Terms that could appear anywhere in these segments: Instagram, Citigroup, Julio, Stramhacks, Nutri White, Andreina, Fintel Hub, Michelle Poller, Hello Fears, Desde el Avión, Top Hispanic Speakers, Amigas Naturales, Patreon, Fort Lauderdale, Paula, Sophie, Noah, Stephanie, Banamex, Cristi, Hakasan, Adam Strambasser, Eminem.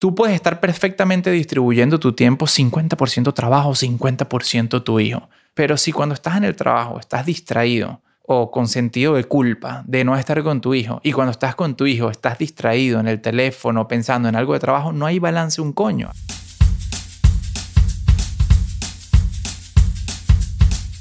Tú puedes estar perfectamente distribuyendo tu tiempo 50% trabajo, 50% tu hijo. Pero si cuando estás en el trabajo estás distraído o con sentido de culpa de no estar con tu hijo, y cuando estás con tu hijo estás distraído en el teléfono pensando en algo de trabajo, no hay balance un coño.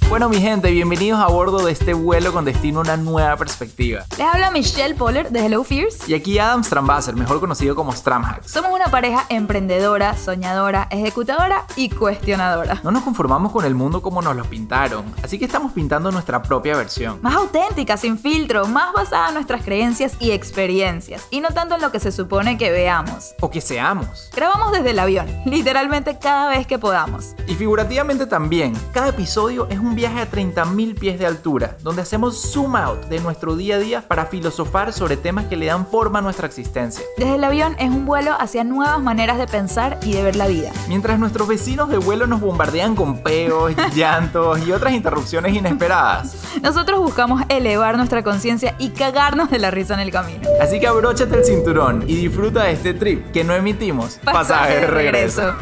Bueno, mi gente, bienvenidos a bordo de este vuelo con destino a una nueva perspectiva. Les habla Michelle Poller de Hello Fears. Y aquí Adam Strambasser, mejor conocido como Stramhacks. Somos una pareja emprendedora, soñadora, ejecutadora y cuestionadora. No nos conformamos con el mundo como nos lo pintaron, así que estamos pintando nuestra propia versión. Más auténtica, sin filtro, más basada en nuestras creencias y experiencias, y no tanto en lo que se supone que veamos. O que seamos. Grabamos desde el avión, literalmente cada vez que podamos. Y figurativamente también, cada episodio es un viaje a 30.000 pies de altura, donde hacemos zoom out de nuestro día a día para filosofar sobre temas que le dan forma a nuestra existencia. Desde el avión es un vuelo hacia nuevas maneras de pensar y de ver la vida. Mientras nuestros vecinos de vuelo nos bombardean con peos, llantos y otras interrupciones inesperadas, nosotros buscamos elevar nuestra conciencia y cagarnos de la risa en el camino. Así que abróchate el cinturón y disfruta de este trip que no emitimos. Pasaje de regreso.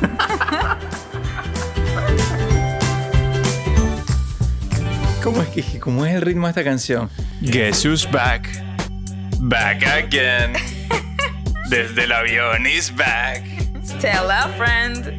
¿Cómo es el ritmo de esta canción? Guess who's back, back again. Desde el avión is back. Tell a friend.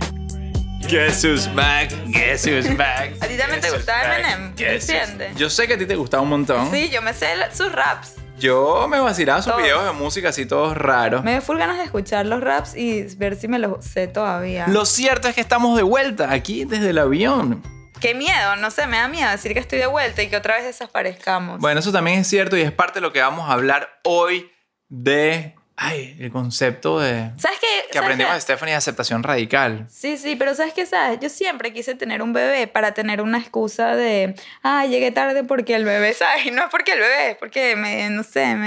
Guess who's back, guess who's back. A ti también te gustaba Eminem, ¿entiendes? Yo sé que a ti te gustaba un montón. Sí, yo me sé sus raps. Yo me vacilaba sus videos de música así todos raros. Me dio full ganas de escuchar los raps y ver si me los sé todavía. Lo cierto es que estamos de vuelta aquí desde el avión. Qué miedo, no sé, me da miedo decir que estoy de vuelta y que otra vez desaparezcamos. Bueno, eso también es cierto y es parte de lo que vamos a hablar hoy de... Ay, el concepto de... ¿Sabes qué? Que aprendimos de Stephanie de aceptación radical. Sí, pero ¿sabes qué? ¿Sabes? Yo siempre quise tener un bebé para tener una excusa de... Ah, llegué tarde porque el bebé, ¿sabes? Y no es porque el bebé, es porque, me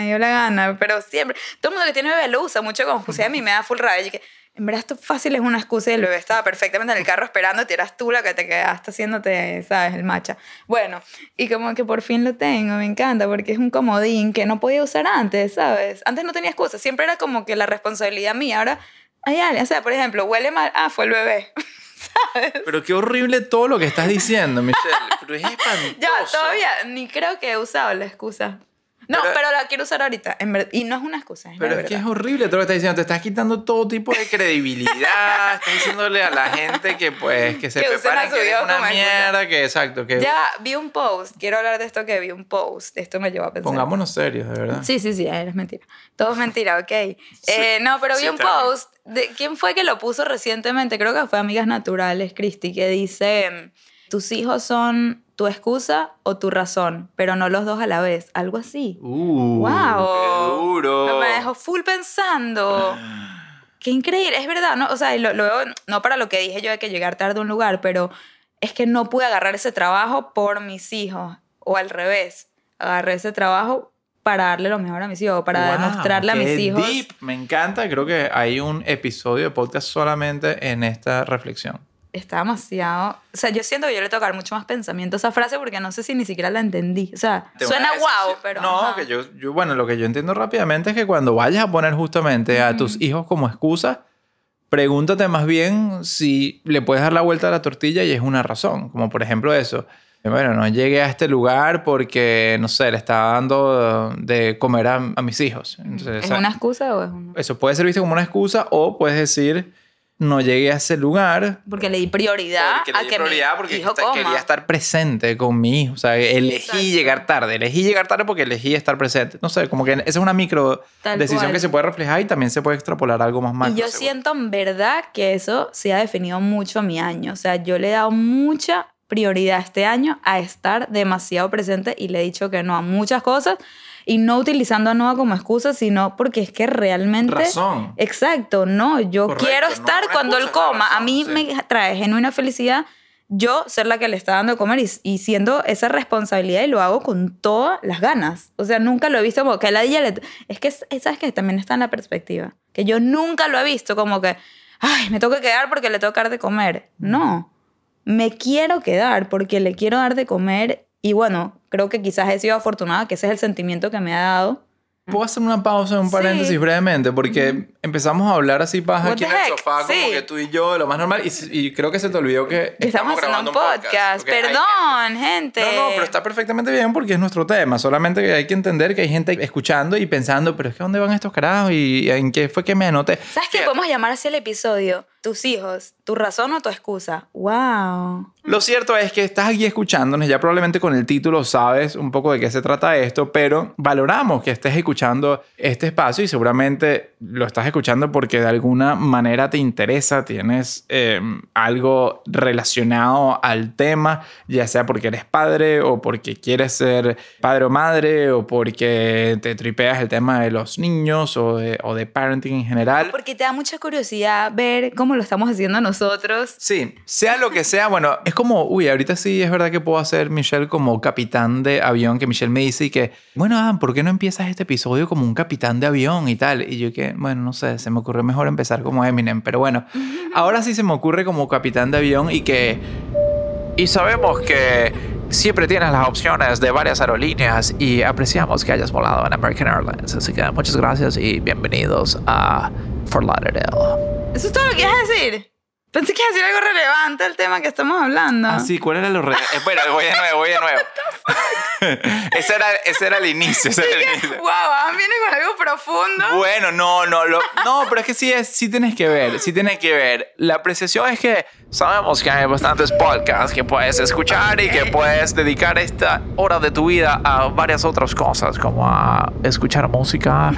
dio la gana. Pero siempre... Todo el mundo que tiene bebé lo usa mucho con justicia. A mí me da full rabia. Yo que... En verdad, esto fácil es una excusa y el bebé estaba perfectamente en el carro esperando, y eras tú la que te quedaste haciéndote, ¿sabes? El matcha. Bueno, y como que por fin lo tengo, me encanta, porque es un comodín que no podía usar antes, ¿sabes? Antes no tenía excusa, siempre era como que la responsabilidad mía. Ahora, hay alguien, o sea, por ejemplo, huele mal, fue el bebé. ¿Sabes? Pero qué horrible todo lo que estás diciendo, Michelle. Pero es espantoso. Yo todavía ni creo que he usado la excusa. No, pero la quiero usar ahorita. En verdad, y no es una excusa. Pero es que es horrible todo lo que estás diciendo. Te estás quitando todo tipo de credibilidad. Estás diciéndole a la gente que, pues, que se preparen, que es una mierda. Que, exacto. Que... Ya, vi un post. Quiero hablar de esto que vi un post. Esto me llevó a pensar. Pongámonos serios, de verdad. Sí. Es mentira. Todo es mentira, ok. Sí, no, pero vi un post. ¿Quién fue que lo puso recientemente? Creo que fue Amigas Naturales, Cristi, que dice... Tus hijos son tu excusa o tu razón, pero no los dos a la vez. Algo así. ¡Wow! ¡Qué duro! No, me dejó full pensando. ¡Qué increíble! Es verdad, ¿no? O sea, lo veo, no para lo que dije yo de que llegar tarde a un lugar, pero es que no pude agarrar ese trabajo por mis hijos. O al revés, agarré ese trabajo para darle lo mejor a mis hijos, para demostrarle a mis hijos. Deep. Me encanta. Creo que hay un episodio de podcast solamente en esta reflexión. Está demasiado... O sea, yo siento que yo le tengo que dar mucho más pensamiento a esa frase porque no sé si ni siquiera la entendí. O sea, suena guau, pero... No, que yo... Bueno, lo que yo entiendo rápidamente es que cuando vayas a poner justamente a tus hijos como excusa, pregúntate más bien si le puedes dar la vuelta a la tortilla y es una razón. Como por ejemplo eso. Bueno, no llegué a este lugar porque, no sé, le estaba dando de comer a mis hijos. Entonces, ¿es una excusa o es una...? Eso puede ser visto como una excusa o puedes decir... No llegué a ese lugar. Porque le di prioridad a que mi hijo coma. Quería estar presente con mi hijo. O sea, elegí llegar tarde. Elegí llegar tarde porque elegí estar presente. No sé, como que esa es una micro decisión que se puede reflejar y también se puede extrapolar algo más macro. Y yo siento en verdad que eso se ha definido mucho a mi año. O sea, yo le he dado mucha prioridad este año a estar demasiado presente y le he dicho que no a muchas cosas. Y no utilizando a Noah como excusa, sino porque es que realmente... Razón. Exacto, no. Yo quiero estar cuando él coma. Razón, a mí me trae genuina felicidad yo ser la que le está dando de comer y siendo esa responsabilidad y lo hago con todas las ganas. O sea, nunca lo he visto como que a la día le... Es que, ¿sabes qué? También está en la perspectiva. Que yo nunca lo he visto como que... Ay, me tengo que quedar porque le tengo que dar de comer. No. Me quiero quedar porque le quiero dar de comer... Y bueno, creo que quizás he sido afortunada, que ese es el sentimiento que me ha dado ¿Puedo hacer una pausa, un paréntesis brevemente? Porque empezamos a hablar así paja aquí en el sofá, como que tú y yo, lo más normal. Y creo que se te olvidó que estamos grabando un podcast. Perdón, gente. No, pero está perfectamente bien porque es nuestro tema. Solamente que hay que entender que hay gente escuchando y pensando, pero es que ¿dónde van estos carajos? ¿Y en qué fue que me anoté? ¿Sabes qué podemos llamar así el episodio? Tus hijos, tu razón o tu excusa. ¡Wow! Lo cierto es que estás aquí escuchándonos. Ya probablemente con el título sabes un poco de qué se trata esto, pero valoramos que estés escuchando este espacio y seguramente lo estás escuchando porque de alguna manera te interesa, tienes algo relacionado al tema, ya sea porque eres padre o porque quieres ser padre o madre o porque te tripeas el tema de los niños o de parenting en general. Porque te da mucha curiosidad ver cómo lo estamos haciendo nosotros. Sí, sea lo que sea, bueno, es como, ahorita sí es verdad que puedo hacer Michelle como capitán de avión, que Michelle me dice y que, bueno, Adam, ¿por qué no empiezas este episodio como un capitán de avión y tal? Y yo que, bueno, no sé, se me ocurrió mejor empezar como Eminem, pero bueno, ahora sí se me ocurre como capitán de avión y que... Y sabemos que siempre tienes las opciones de varias aerolíneas y apreciamos que hayas volado en American Airlines, así que muchas gracias y bienvenidos a Fort Lauderdale. ¿Eso es todo lo que ibas a decir? Pensé que iba a decir algo relevante al tema que estamos hablando. Ah, sí, ¿cuál era lo relevante? Bueno, voy de nuevo. Ese era el inicio. Wow, viene con algo profundo. Bueno, no, pero es que sí tienes que ver. La apreciación es que sabemos que hay bastantes podcasts que puedes escuchar y que puedes dedicar esta hora de tu vida a varias otras cosas, como a escuchar música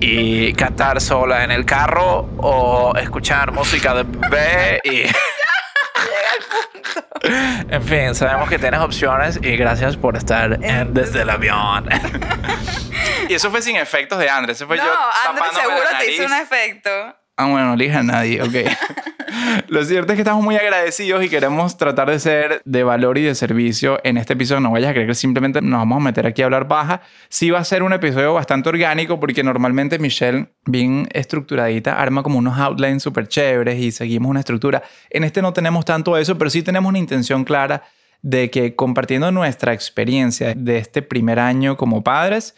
y cantar sola en el carro o escuchar música de bebé. Y... En fin, sabemos que tienes opciones y gracias por estar desde el avión. Y eso fue sin efectos de Andrés. Eso fue yo tapándome la nariz. No, Andrés seguro te hizo un efecto. Ah, bueno, no le dije a nadie, ok. Lo cierto es que estamos muy agradecidos y queremos tratar de ser de valor y de servicio en este episodio. No vayas a creer que simplemente nos vamos a meter aquí a hablar paja. Sí va a ser un episodio bastante orgánico porque normalmente Michelle, bien estructuradita, arma como unos outlines súper chéveres y seguimos una estructura. En este no tenemos tanto eso, pero sí tenemos una intención clara de que compartiendo nuestra experiencia de este primer año como padres,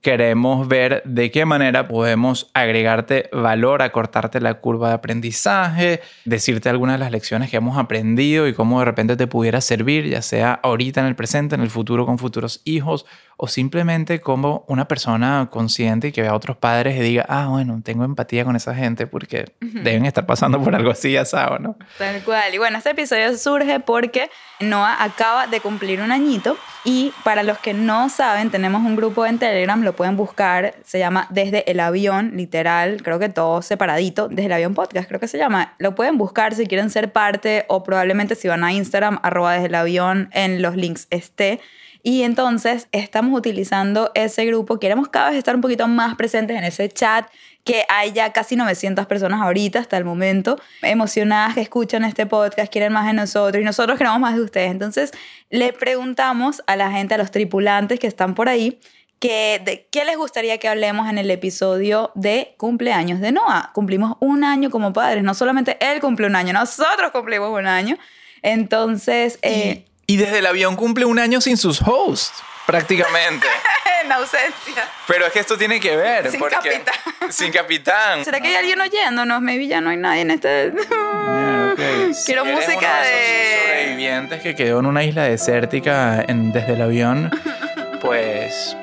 queremos ver de qué manera podemos agregarte valor, acortarte la curva de aprendizaje, decirte algunas de las lecciones que hemos aprendido y cómo de repente te pudiera servir, ya sea ahorita en el presente, en el futuro con futuros hijos o simplemente como una persona consciente y que vea a otros padres y diga, bueno, tengo empatía con esa gente porque deben estar pasando por algo así, ya sabes, ¿no? Tal cual. Y bueno, este episodio surge porque Noah acaba de cumplir un añito y para los que no saben, tenemos un grupo en Telegram, lo pueden buscar, se llama Desde el Avión, literal, creo que todo separadito, Desde el Avión Podcast, creo que se llama. Lo pueden buscar si quieren ser parte o probablemente si van a Instagram, @desdeelavión, en los links esté. Y entonces estamos utilizando ese grupo, queremos cada vez estar un poquito más presentes en ese chat, que hay ya casi 900 personas ahorita hasta el momento, emocionadas que escuchan este podcast, quieren más de nosotros y nosotros queremos más de ustedes. Entonces le preguntamos a la gente, a los tripulantes que están por ahí, ¿qué les gustaría que hablemos en el episodio de cumpleaños de Noah? Cumplimos un año como padres, no solamente él cumple un año, nosotros cumplimos un año. Entonces... Y Desde el Avión cumple un año sin sus hosts, prácticamente. En ausencia. Pero es que esto tiene que ver. Sin capitán. Sin capitán. ¿Será que hay alguien oyéndonos? Maybe ya no hay nadie en este... Yeah, okay. Quiero si música de... sobrevivientes que quedó en una isla desértica Desde el Avión, pues...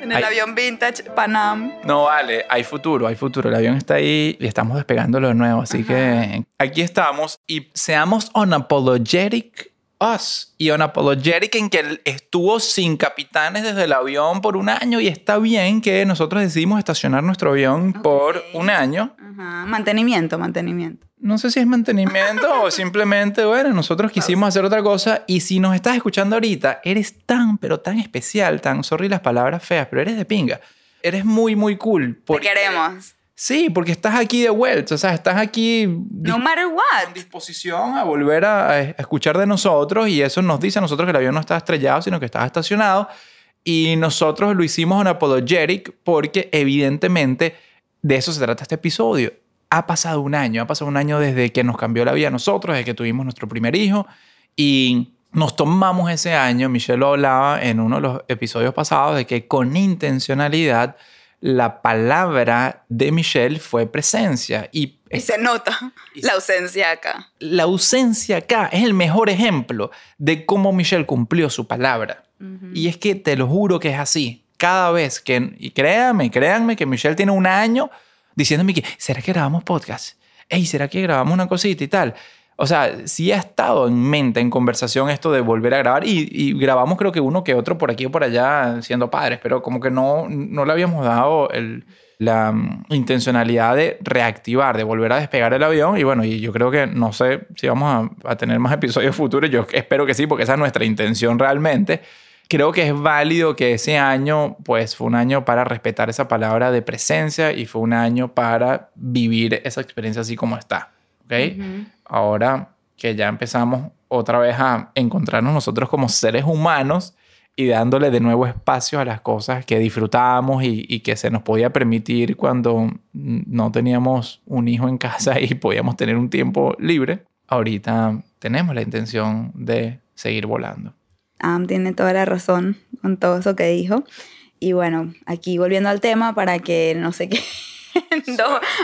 En el avión vintage Panam. No vale, hay futuro. El avión está ahí y estamos despegándolo de nuevo. Así que aquí estamos y seamos unapologetic us y unapologetic en que estuvo sin capitanes desde el avión por un año y está bien que nosotros decidimos estacionar nuestro avión por un año. Ajá. Mantenimiento. No sé si es mantenimiento o simplemente, bueno, nosotros quisimos hacer otra cosa. Y si nos estás escuchando ahorita, eres tan, pero tan especial, tan, sorry las palabras feas, pero eres de pinga. Eres muy, muy cool. Porque, te queremos. Sí, porque estás aquí de vuelta, o sea, estás aquí... No matter what. Con disposición a volver a escuchar de nosotros. Y eso nos dice a nosotros que el avión no está estrellado, sino que está estacionado. Y nosotros lo hicimos unapologetic porque evidentemente de eso se trata este episodio. Ha pasado un año desde que nos cambió la vida a nosotros, desde que tuvimos nuestro primer hijo y nos tomamos ese año. Michelle lo hablaba en uno de los episodios pasados de que con intencionalidad la palabra de Michelle fue presencia. Y se nota la ausencia acá. La ausencia acá es el mejor ejemplo de cómo Michelle cumplió su palabra. Uh-huh. Y es que te lo juro que es así. Cada vez que... Y créanme que Michelle tiene un año diciéndome que ¿será que grabamos podcast? Ey, ¿será que grabamos una cosita y tal? O sea, sí ha estado en mente, en conversación, esto de volver a grabar. Y grabamos creo que uno que otro por aquí o por allá siendo padres. Pero como que no le habíamos dado la intencionalidad de reactivar, de volver a despegar el avión. Y bueno, y yo creo que no sé si vamos a tener más episodios futuros. Yo espero que sí, porque esa es nuestra intención realmente. Creo que es válido que ese año, pues, fue un año para respetar esa palabra de presencia y fue un año para vivir esa experiencia así como está. ¿Ok? Uh-huh. Ahora que ya empezamos otra vez a encontrarnos nosotros como seres humanos y dándole de nuevo espacio a las cosas que disfrutábamos y que se nos podía permitir cuando no teníamos un hijo en casa y podíamos tener un tiempo libre, ahorita tenemos la intención de seguir volando. Adam tiene toda la razón con todo eso que dijo. Y bueno, aquí volviendo al tema para que no sé qué...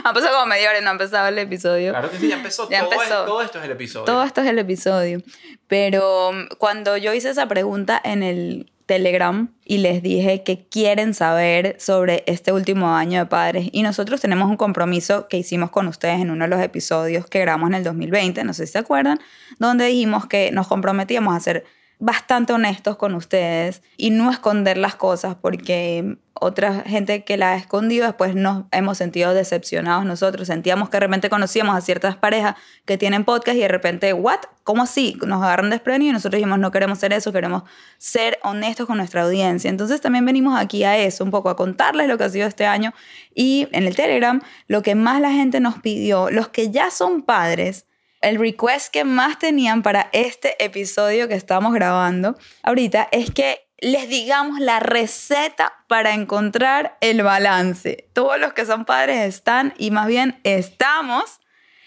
Ha pasado como media hora y no ha empezado el episodio. Claro que sí, ya empezó. Todo esto es el episodio. Todo esto es el episodio. Pero cuando yo hice esa pregunta en el Telegram y les dije que quieren saber sobre este último año de padres, y nosotros tenemos un compromiso que hicimos con ustedes en uno de los episodios que grabamos en el 2020, no sé si se acuerdan, donde dijimos que nos comprometíamos a ser bastante honestos con ustedes y no esconder las cosas, porque otra gente que la ha escondido después nos hemos sentido decepcionados nosotros. Sentíamos que de repente conocíamos a ciertas parejas que tienen podcast y de repente, ¿what? ¿Cómo así? Nos agarran desprevenidos y nosotros dijimos, no queremos ser eso, queremos ser honestos con nuestra audiencia. Entonces también venimos aquí a eso, un poco a contarles lo que ha sido este año. Y en el Telegram, lo que más la gente nos pidió, los que ya son padres, el request que más tenían para este episodio que estamos grabando ahorita es que les digamos la receta para encontrar el balance. Todos los que son padres están, y más bien estamos,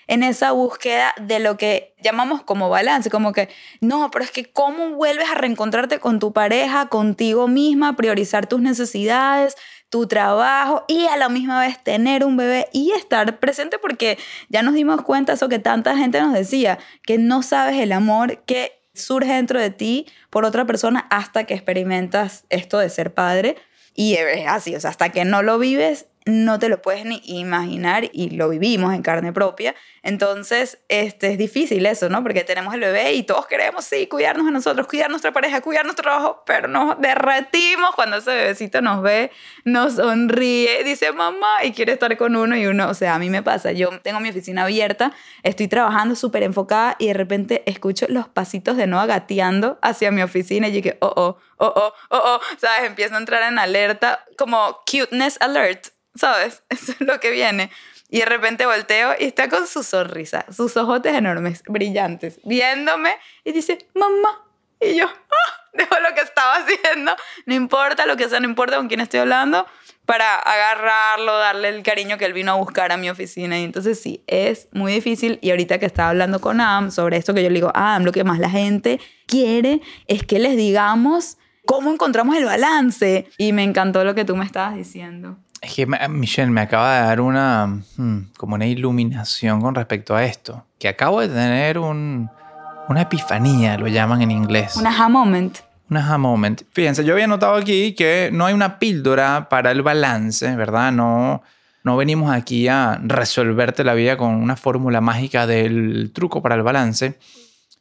en esa búsqueda de lo que llamamos como balance. Como que, no, pero es que cómo vuelves a reencontrarte con tu pareja, contigo misma, priorizar tus necesidades, tu trabajo y a la misma vez tener un bebé y estar presente, porque ya nos dimos cuenta eso que tanta gente nos decía, que no sabes el amor que surge dentro de ti por otra persona hasta que experimentas esto de ser padre. Y es así, o sea, hasta que no lo vives no te lo puedes ni imaginar, y lo vivimos en carne propia. Entonces, es difícil eso, ¿no? Porque tenemos el bebé y todos queremos, sí, cuidarnos a nosotros, cuidar nuestra pareja, cuidar nuestro trabajo, pero nos derretimos cuando ese bebecito nos ve, nos sonríe, dice mamá y quiere estar con uno y uno. O sea, a mí me pasa, yo tengo mi oficina abierta, estoy trabajando súper enfocada y de repente escucho los pasitos de Noah gateando hacia mi oficina y yo dije, oh, ¿sabes? Empiezo a entrar en alerta, como cuteness alert, ¿sabes? Eso es lo que viene. Y de repente volteo y está con su sonrisa, sus ojotes enormes, brillantes, viéndome y dice, mamá. Y yo, dejo lo que estaba haciendo, no importa lo que sea, no importa con quién estoy hablando, para agarrarlo, darle el cariño que él vino a buscar a mi oficina. Y entonces sí, es muy difícil. Y ahorita que estaba hablando con Adam sobre esto, que yo le digo, Adam, lo que más la gente quiere es que les digamos cómo encontramos el balance. Y me encantó lo que tú me estabas diciendo. Es que Michelle me acaba de dar como una iluminación con respecto a esto. Que acabo de tener una epifanía, lo llaman en inglés. Un aha moment. Un aha moment. Fíjense, yo había notado aquí que no hay una píldora para el balance, ¿verdad? No venimos aquí a resolverte la vida con una fórmula mágica del truco para el balance.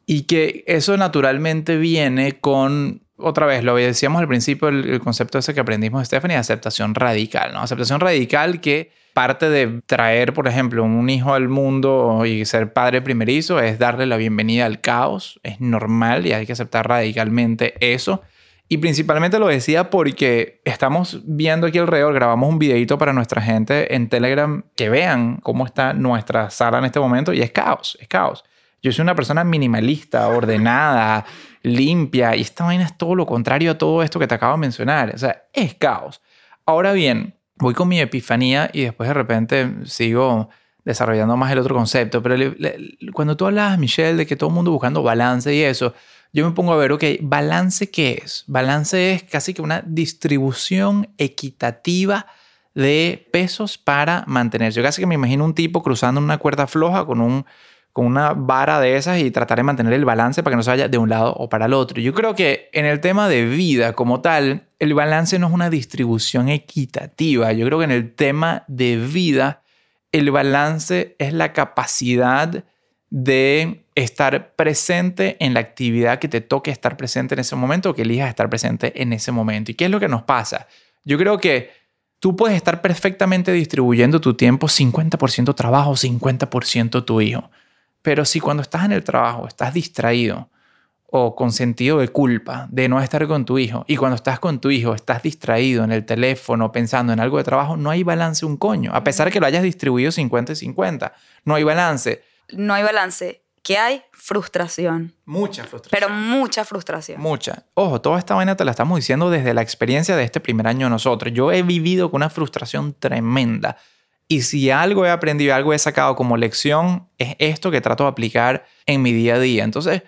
Y que eso naturalmente viene con... Otra vez, lo decíamos al principio, el concepto ese que aprendimos de Stephanie, aceptación radical, ¿no? Aceptación radical que parte de traer, por ejemplo, un hijo al mundo y ser padre primerizo es darle la bienvenida al caos. Es normal y hay que aceptar radicalmente eso. Y principalmente lo decía porque estamos viendo aquí alrededor, grabamos un videito para nuestra gente en Telegram que vean cómo está nuestra sala en este momento y es caos, es caos. Yo soy una persona minimalista, ordenada, limpia, y esta vaina es todo lo contrario a todo esto que te acabo de mencionar. O sea, es caos. Ahora bien, voy con mi epifanía y después de repente sigo desarrollando más el otro concepto. Pero cuando tú hablabas, Michelle, de que todo el mundo buscando balance y eso, yo me pongo a ver, ok, ¿balance qué es? Balance es casi que una distribución equitativa de pesos para mantenerse. Yo casi que me imagino un tipo cruzando una cuerda floja con una vara de esas y tratar de mantener el balance para que no se vaya de un lado o para el otro. Yo creo que en el tema de vida como tal, el balance no es una distribución equitativa. Yo creo que en el tema de vida, el balance es la capacidad de estar presente en la actividad que te toque estar presente en ese momento o que elijas estar presente en ese momento. ¿Y qué es lo que nos pasa? Yo creo que tú puedes estar perfectamente distribuyendo tu tiempo 50% trabajo, 50% tu hijo. Pero si cuando estás en el trabajo estás distraído o con sentido de culpa de no estar con tu hijo y cuando estás con tu hijo estás distraído en el teléfono pensando en algo de trabajo, no hay balance un coño. A pesar de que lo hayas distribuido 50 y 50, no hay balance. No hay balance. ¿Qué hay? Frustración. Mucha frustración. Pero mucha frustración. Mucha. Ojo, toda esta vaina te la estamos diciendo desde la experiencia de este primer año nosotros. Yo he vivido con una frustración tremenda. Y si algo he aprendido, algo he sacado como lección, es esto que trato de aplicar en mi día a día. Entonces,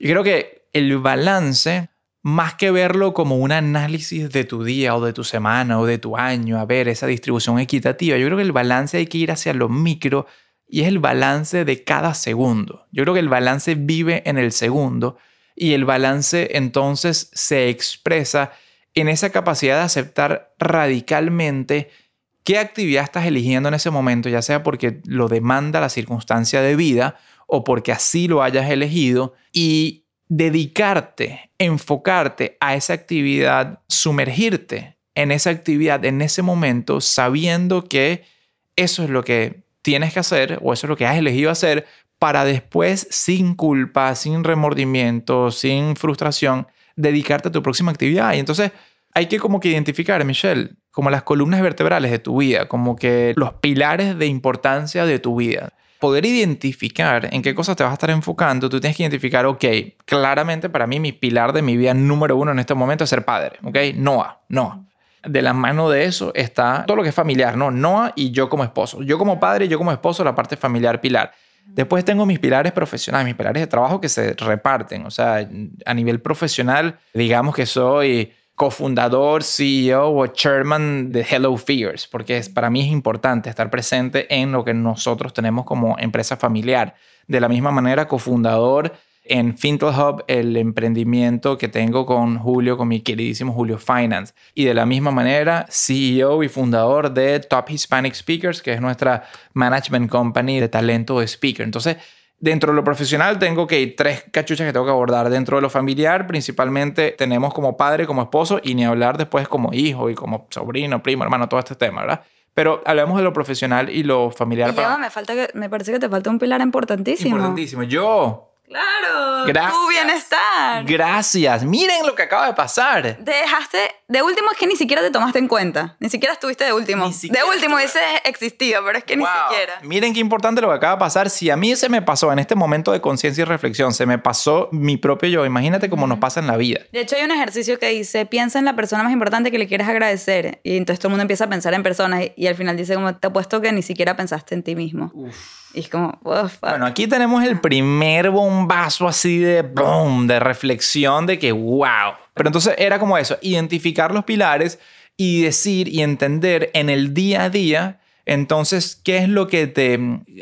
yo creo que el balance, más que verlo como un análisis de tu día o de tu semana o de tu año, a ver, esa distribución equitativa, yo creo que el balance hay que ir hacia lo micro, y es el balance de cada segundo. Yo creo que el balance vive en el segundo y el balance entonces se expresa en esa capacidad de aceptar radicalmente qué actividad estás eligiendo en ese momento, ya sea porque lo demanda la circunstancia de vida o porque así lo hayas elegido, y dedicarte, enfocarte a esa actividad, sumergirte en esa actividad en ese momento sabiendo que eso es lo que tienes que hacer o eso es lo que has elegido hacer para después, sin culpa, sin remordimiento, sin frustración, dedicarte a tu próxima actividad. Y entonces hay que como que identificar, Michelle, como las columnas vertebrales de tu vida, como que los pilares de importancia de tu vida. Poder identificar en qué cosas te vas a estar enfocando, tú tienes que identificar, ok, claramente para mí mi pilar de mi vida número uno en este momento es ser padre, ¿ok? Noah. De la mano de eso está todo lo que es familiar, ¿no? Noah y yo como esposo. Yo como padre, yo como esposo, la parte familiar, pilar. Después tengo mis pilares profesionales, mis pilares de trabajo que se reparten. O sea, a nivel profesional, digamos que soy cofundador, CEO o chairman de Hello Fears, porque para mí es importante estar presente en lo que nosotros tenemos como empresa familiar. De la misma manera, cofundador en Fintel Hub, el emprendimiento que tengo con Julio, con mi queridísimo Julio Finance. Y de la misma manera, CEO y fundador de Top Hispanic Speakers, que es nuestra management company de talento de speaker. Entonces, dentro de lo profesional tengo que ir tres cachuchas que tengo que abordar. Dentro de lo familiar, principalmente tenemos como padre, como esposo, y ni hablar después como hijo y como sobrino, primo, hermano, todo este tema, ¿verdad? Pero hablamos de lo profesional y lo familiar. Y para... me parece que te falta un pilar importantísimo. Importantísimo. Yo... Claro, gracias. Tu bienestar. Gracias. Miren lo que acaba de pasar. Dejaste, de último es que ni siquiera te tomaste en cuenta. Ni siquiera estuviste de último. De último dices existía, pero es que wow. Ni siquiera. Miren qué importante lo que acaba de pasar. Si a mí se me pasó en este momento de conciencia y reflexión, se me pasó mi propio yo. Imagínate cómo nos pasa en la vida. De hecho, hay un ejercicio que dice, piensa en la persona más importante que le quieres agradecer. Y entonces todo el mundo empieza a pensar en personas y al final dice, como te apuesto que ni siquiera pensaste en ti mismo. Uf. Y es como, oh, fuck. Bueno, aquí tenemos el primer bombazo así de boom, de reflexión de que wow. Pero entonces era como eso, identificar los pilares y decir y entender en el día a día, entonces, qué es lo que te,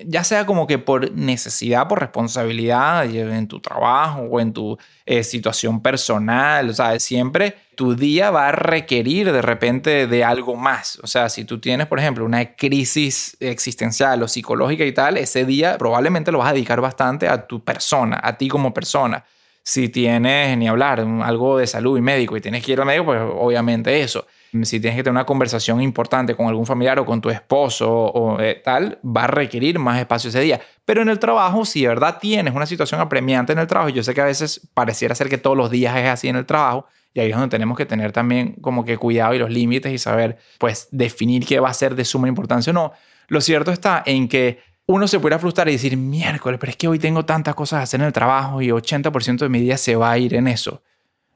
ya sea como que por necesidad, por responsabilidad en tu trabajo o en tu situación personal, o sea, siempre tu día va a requerir de repente de algo más. O sea, si tú tienes, por ejemplo, una crisis existencial o psicológica y tal, ese día probablemente lo vas a dedicar bastante a tu persona, a ti como persona. Si tienes, ni hablar, algo de salud y médico y tienes que ir al médico, pues obviamente eso. Si tienes que tener una conversación importante con algún familiar o con tu esposo o tal, va a requerir más espacio ese día. Pero en el trabajo, si de verdad tienes una situación apremiante en el trabajo, yo sé que a veces pareciera ser que todos los días es así en el trabajo, y ahí es donde tenemos que tener también como que cuidado y los límites y saber, pues, definir qué va a ser de suma importancia o no. Lo cierto está en que uno se pudiera frustrar y decir, miércoles, pero es que hoy tengo tantas cosas a hacer en el trabajo y 80% de mi día se va a ir en eso.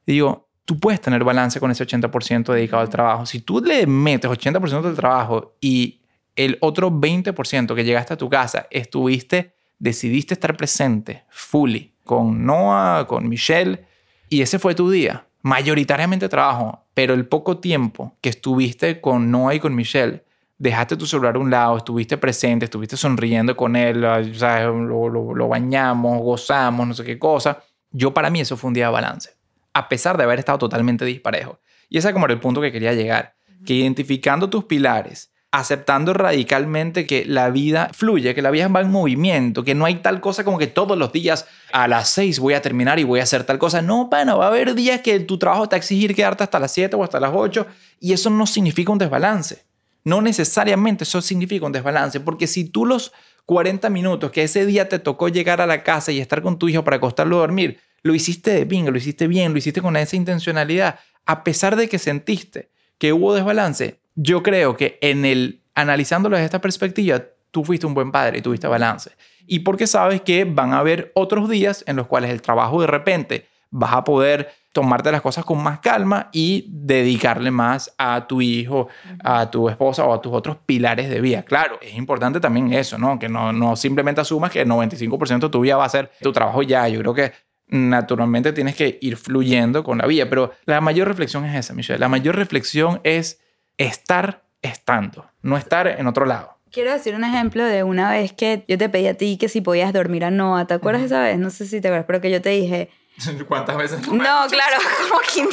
Y digo, tú puedes tener balance con ese 80% dedicado al trabajo. Si tú le metes 80% del trabajo y el otro 20% que llegaste a tu casa, decidiste estar presente, fully, con Noah, con Michelle, y ese fue tu día. mayoritariamente trabajo, pero el poco tiempo que estuviste con Noah y con Michelle, dejaste tu celular a un lado, estuviste presente, estuviste sonriendo con él, ¿sabes? Lo bañamos, gozamos, no sé qué cosa. Yo, para mí, eso fue un día de balance, a pesar de haber estado totalmente disparejo. Y ese como era el punto que quería llegar, que identificando tus pilares, aceptando radicalmente que la vida fluye, que la vida va en movimiento, que no hay tal cosa como que todos los días a las 6 voy a terminar y voy a hacer tal cosa. No, pana, va a haber días que tu trabajo te va a exigir quedarte hasta las 7 o hasta las 8 y eso no significa un desbalance. No necesariamente eso significa un desbalance, porque si tú los 40 minutos que ese día te tocó llegar a la casa y estar con tu hijo para acostarlo a dormir, lo hiciste de pinga, lo hiciste bien, lo hiciste con esa intencionalidad, a pesar de que sentiste que hubo desbalance, yo creo que analizándolo desde esta perspectiva, tú fuiste un buen padre y tuviste balance. Y porque sabes que van a haber otros días en los cuales el trabajo de repente vas a poder tomarte las cosas con más calma y dedicarle más a tu hijo, a tu esposa o a tus otros pilares de vida. Claro, es importante también eso, ¿no? Que no simplemente asumas que el 95% de tu vida va a ser tu trabajo ya. Yo creo que naturalmente tienes que ir fluyendo con la vida. Pero la mayor reflexión es esa, Michelle. La mayor reflexión es estar estando, no estar en otro lado. Quiero decir un ejemplo de una vez que yo te pedí a ti que si podías dormir a Noah. ¿Te acuerdas esa vez? No sé si te acuerdas, pero que yo te dije... ¿Cuántas veces? No, claro, como 500,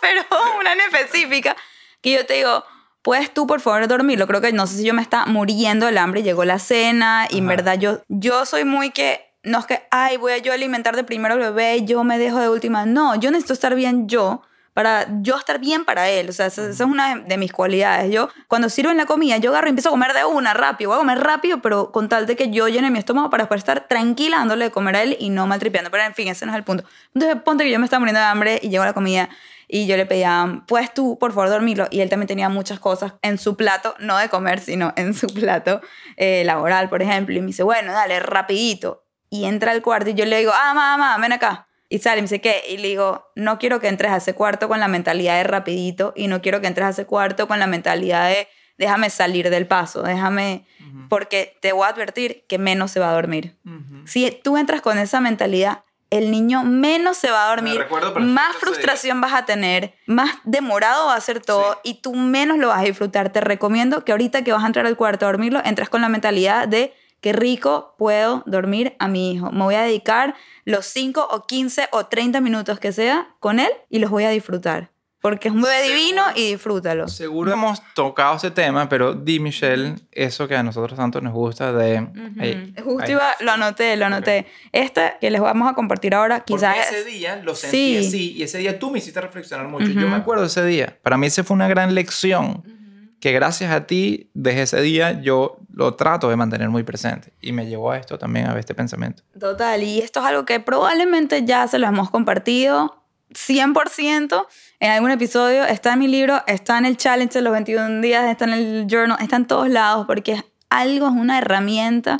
pero una en específica. Que yo te digo, ¿puedes tú, por favor, dormirlo? Creo que no sé si yo me estaba muriendo del hambre. Llegó la cena y en verdad yo soy muy que... No es que, ay, voy a yo alimentar de primero al bebé, yo me dejo de última. No, yo necesito estar bien yo, para yo estar bien para él. O sea, esa es una de mis cualidades. Yo, cuando sirven la comida, yo agarro y empiezo a comer de una, rápido. Voy a comer rápido, pero con tal de que yo llene mi estómago para poder estar tranquila dándole de comer a él y no maltripeando. Pero, en fin, ese no es el punto. Entonces, ponte que yo me estaba muriendo de hambre y llegó la comida y yo le pedía, ¿puedes tú, por favor, dormirlo? Y él también tenía muchas cosas en su plato, no de comer, sino en su plato laboral, por ejemplo. Y me dice, bueno, dale, rapidito. Y entra al cuarto y yo le digo, ah, mamá, ven acá. Y sale y me dice, ¿qué? Y le digo, no quiero que entres a ese cuarto con la mentalidad de rapidito y no quiero que entres a ese cuarto con la mentalidad de déjame salir del paso, déjame... Uh-huh. Porque te voy a advertir que menos se va a dormir. Uh-huh. Si tú entras con esa mentalidad, el niño menos se va a dormir, más frustración vas a tener, más demorado va a ser todo, sí. Y tú menos lo vas a disfrutar. Te recomiendo que ahorita que vas a entrar al cuarto a dormirlo, entras con la mentalidad de... Qué rico puedo dormir a mi hijo. Me voy a dedicar los 5 o 15 o 30 minutos que sea con él y los voy a disfrutar. Porque es un bebé divino y disfrútalo. Seguro hemos tocado ese tema, pero di, Michelle, eso que a nosotros tanto nos gusta de... Uh-huh. Ahí, justo ahí. Lo anoté. Okay. Esta que les vamos a compartir ahora, quizás... Porque ese día lo sentí así y ese día tú me hiciste reflexionar mucho. Uh-huh. Yo me acuerdo ese día. Para mí ese fue una gran lección. Uh-huh. Que gracias a ti, desde ese día, yo lo trato de mantener muy presente. Y me llevó a esto también, a este pensamiento. Total, y esto es algo que probablemente ya se lo hemos compartido 100% en algún episodio. Está en mi libro, está en el challenge de los 21 días, está en el journal, está en todos lados, porque es algo, es una herramienta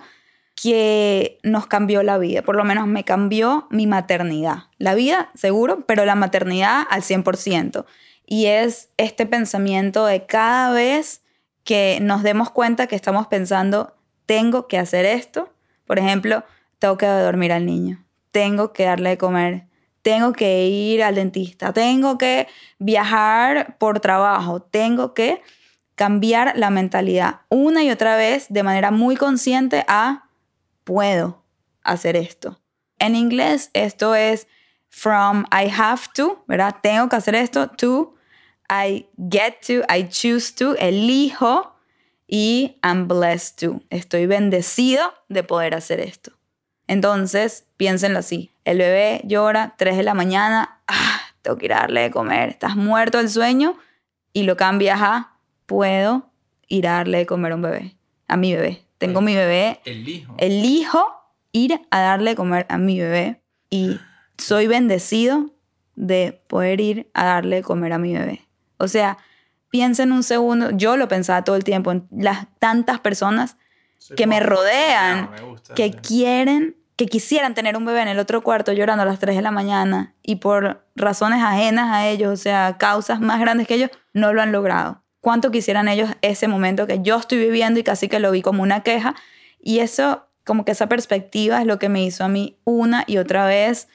que nos cambió la vida. Por lo menos me cambió mi maternidad. La vida, seguro, pero la maternidad al 100%. Y es este pensamiento de cada vez que nos demos cuenta que estamos pensando, tengo que hacer esto. Por ejemplo, tengo que dormir al niño, tengo que darle de comer, tengo que ir al dentista, tengo que viajar por trabajo, tengo que cambiar la mentalidad una y otra vez de manera muy consciente a puedo hacer esto. En inglés esto es from I have to, ¿verdad? Tengo que hacer esto, to, I get to, I choose to, elijo, y I'm blessed to. Estoy bendecido de poder hacer esto. Entonces, piénsenlo así. El bebé llora, 3 de la mañana, tengo que ir a darle de comer, estás muerto del sueño, y lo cambias a, puedo ir a darle de comer a un bebé, a mi bebé. Tengo mi bebé. Elijo ir a darle de comer a mi bebé, y soy bendecido de poder ir a darle de comer a mi bebé. O sea, piensa en un segundo. Yo lo pensaba todo el tiempo en las tantas personas que me rodean, que quieren, que quisieran tener un bebé en el otro cuarto llorando a las 3 de la mañana y por razones ajenas a ellos, o sea, causas más grandes que ellos, no lo han logrado. ¿Cuánto quisieran ellos ese momento que yo estoy viviendo y casi que lo vi como una queja? Y eso, como que esa perspectiva es lo que me hizo a mí una y otra vez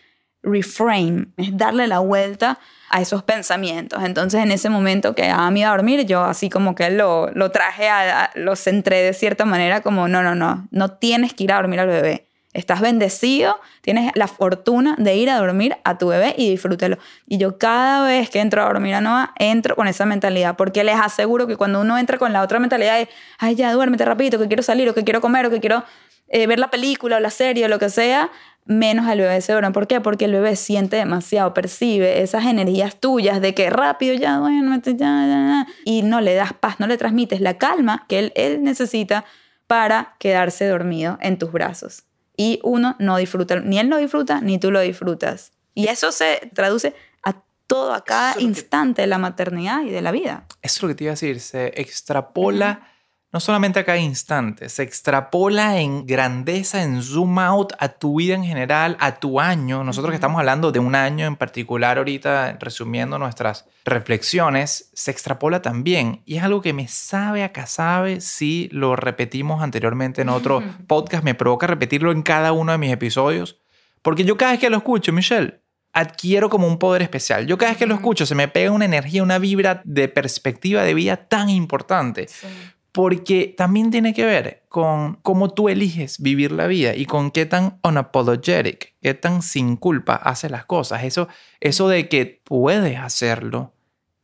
reframe, es darle la vuelta a esos pensamientos. Entonces en ese momento que Adam iba a dormir, yo así como que lo traje, lo centré de cierta manera como no tienes que ir a dormir al bebé. Estás bendecido, tienes la fortuna de ir a dormir a tu bebé y disfrútelo. Y yo cada vez que entro a dormir a Noah, entro con esa mentalidad, porque les aseguro que cuando uno entra con la otra mentalidad de, ay ya, duérmete rapidito, que quiero salir, o que quiero comer, o que quiero ver la película o la serie o lo que sea, menos al bebé se duerme. ¿Por qué? Porque el bebé siente demasiado, percibe esas energías tuyas de que rápido ya duérmete, ya. Y no le das paz, no le transmites la calma que él necesita para quedarse dormido en tus brazos. Y uno no disfruta, ni él lo disfruta, ni tú lo disfrutas. Y eso se traduce a todo, a cada instante de la maternidad y de la vida. Eso es lo que te iba a decir, se extrapola, no solamente a cada instante, se extrapola en grandeza, en zoom out, a tu vida en general, a tu año. Nosotros que estamos hablando de un año en particular ahorita, resumiendo nuestras reflexiones, se extrapola también. Y es algo que me sabe a casabe si lo repetimos anteriormente en otro podcast. Me provoca repetirlo en cada uno de mis episodios. Porque yo cada vez que lo escucho, Michelle, adquiero como un poder especial. Yo cada vez que lo escucho se me pega una energía, una vibra de perspectiva de vida tan importante. Sí. Porque también tiene que ver con cómo tú eliges vivir la vida y con qué tan unapologetic, qué tan sin culpa haces las cosas. Eso de que puedes hacerlo,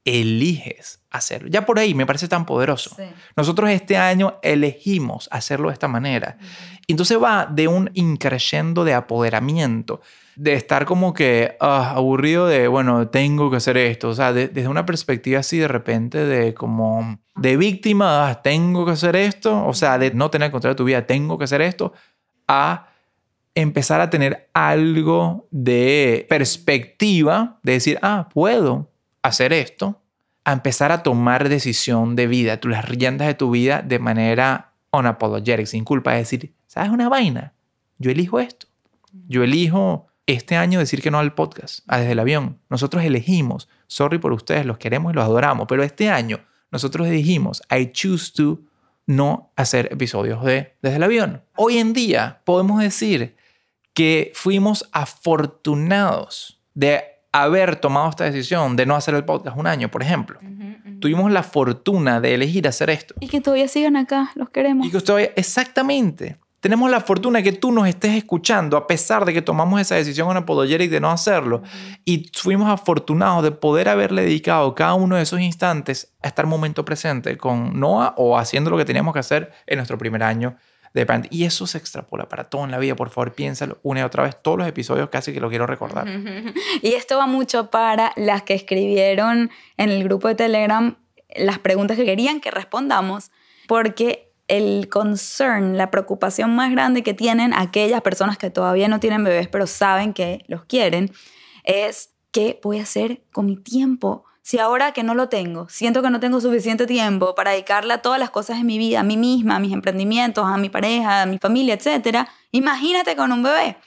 eliges hacerlo. Ya por ahí me parece tan poderoso. Sí. Nosotros este año elegimos hacerlo de esta manera. Entonces va de un increyendo de apoderamiento, de estar como que aburrido de, bueno, tengo que hacer esto. O sea, desde una perspectiva así de repente de como de víctima, tengo que hacer esto. O sea, de no tener control de tu vida, tengo que hacer esto, a empezar a tener algo de perspectiva, de decir, puedo hacer esto, a empezar a tomar decisión de vida, tú las riendas de tu vida de manera unapologetic, sin culpa. Es decir, ¿sabes una vaina? Yo elijo esto. Yo elijo este año decir que no al podcast, a Desde el Avión. Nosotros elegimos, sorry por ustedes, los queremos y los adoramos, pero este año nosotros dijimos, I choose to no hacer episodios de Desde el Avión. Hoy en día podemos decir que fuimos afortunados de haber tomado esta decisión de no hacer el podcast un año, por ejemplo. Tuvimos la fortuna de elegir hacer esto. Y que todavía sigan acá, los queremos. Y que todavía, exactamente. Tenemos la fortuna de que tú nos estés escuchando a pesar de que tomamos esa decisión unapologetic de no hacerlo. Y fuimos afortunados de poder haberle dedicado cada uno de esos instantes a estar momento presente con Noah o haciendo lo que teníamos que hacer en nuestro primer año de parent. Y eso se extrapola para todo en la vida. Por favor, piénsalo una y otra vez. Todos los episodios casi que lo quiero recordar. Y esto va mucho para las que escribieron en el grupo de Telegram las preguntas que querían que respondamos, porque el concern, la preocupación más grande que tienen aquellas personas que todavía no tienen bebés pero saben que los quieren es ¿qué voy a hacer con mi tiempo? Si ahora que no lo tengo, siento que no tengo suficiente tiempo para dedicarle a todas las cosas de mi vida, a mí misma, a mis emprendimientos, a mi pareja, a mi familia, etc. Imagínate con un bebé.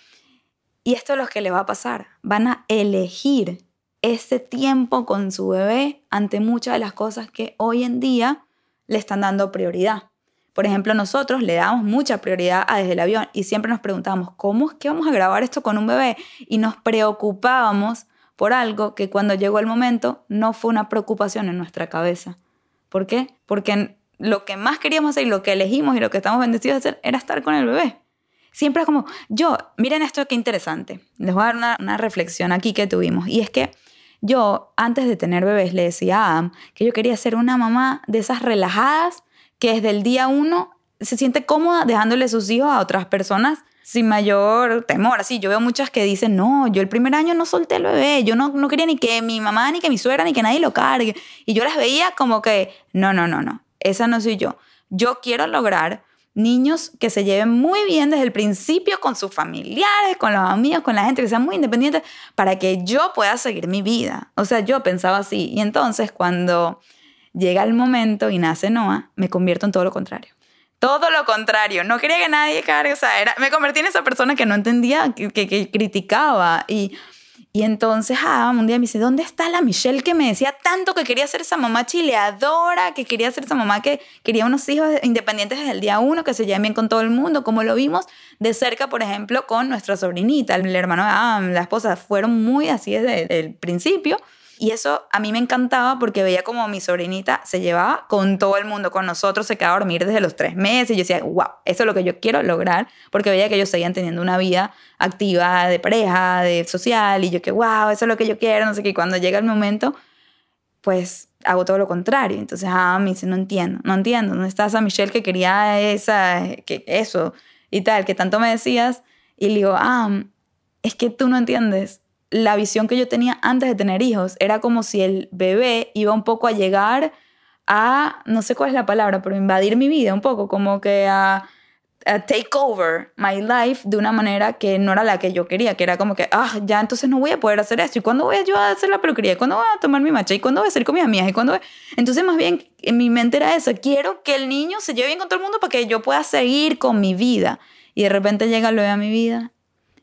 Y esto es lo que le va a pasar. Van a elegir ese tiempo con su bebé ante muchas de las cosas que hoy en día le están dando prioridad. Por ejemplo, nosotros le damos mucha prioridad a Desde el Avión y siempre nos preguntábamos, ¿cómo es que vamos a grabar esto con un bebé? Y nos preocupábamos por algo que cuando llegó el momento no fue una preocupación en nuestra cabeza. ¿Por qué? Porque lo que más queríamos hacer y lo que elegimos y lo que estamos bendecidos de hacer era estar con el bebé. Siempre es como, miren esto qué interesante. Les voy a dar una reflexión aquí que tuvimos. Y es que yo, antes de tener bebés, le decía a Adam que yo quería ser una mamá de esas relajadas que desde el día uno se siente cómoda dejándole sus hijos a otras personas sin mayor temor. Así, yo veo muchas que dicen, no, yo el primer año no solté el bebé, yo no quería ni que mi mamá, ni que mi suegra, ni que nadie lo cargue. Y yo las veía como que, no, esa no soy yo. Yo quiero lograr niños que se lleven muy bien desde el principio con sus familiares, con los amigos, con la gente, que sean muy independientes, para que yo pueda seguir mi vida. O sea, yo pensaba así. Y entonces cuando llega el momento y nace Noah, me convierto en todo lo contrario. Todo lo contrario. No quería que nadie cargue. O sea, me convertí en esa persona que no entendía, que criticaba. Y, Y entonces Adam un día me dice, ¿dónde está la Michelle que me decía tanto que quería ser esa mamá chileadora, que quería ser esa mamá que quería unos hijos independientes desde el día uno, que se lleven bien con todo el mundo, como lo vimos de cerca, por ejemplo, con nuestra sobrinita, el hermano de Adam, la esposa, fueron muy así desde el principio? Y eso a mí me encantaba porque veía como mi sobrinita se llevaba con todo el mundo, con nosotros, se quedaba a dormir desde los 3 meses. Y yo decía, wow, eso es lo que yo quiero lograr, porque veía que ellos seguían teniendo una vida activa de pareja, de social. Y yo que, wow, eso es lo que yo quiero, no sé qué. Y cuando llega el momento, pues hago todo lo contrario. Entonces, me dice, no entiendo. ¿Dónde está esa Michelle que quería eso y tal, que tanto me decías? Y le digo, es que tú no entiendes. La visión que yo tenía antes de tener hijos era como si el bebé iba un poco a llegar a, no sé cuál es la palabra, pero invadir mi vida un poco, como que a take over my life de una manera que no era la que yo quería, que era como que, ya entonces no voy a poder hacer esto, ¿y cuándo voy yo a hacer la peluquería? ¿Y cuándo voy a tomar mi matcha? ¿Y cuándo voy a hacer con mis amigas? ¿Y cuándo voy? Entonces más bien en mi mente era eso, quiero que el niño se lleve bien con todo el mundo para que yo pueda seguir con mi vida. Y de repente llega el bebé a mi vida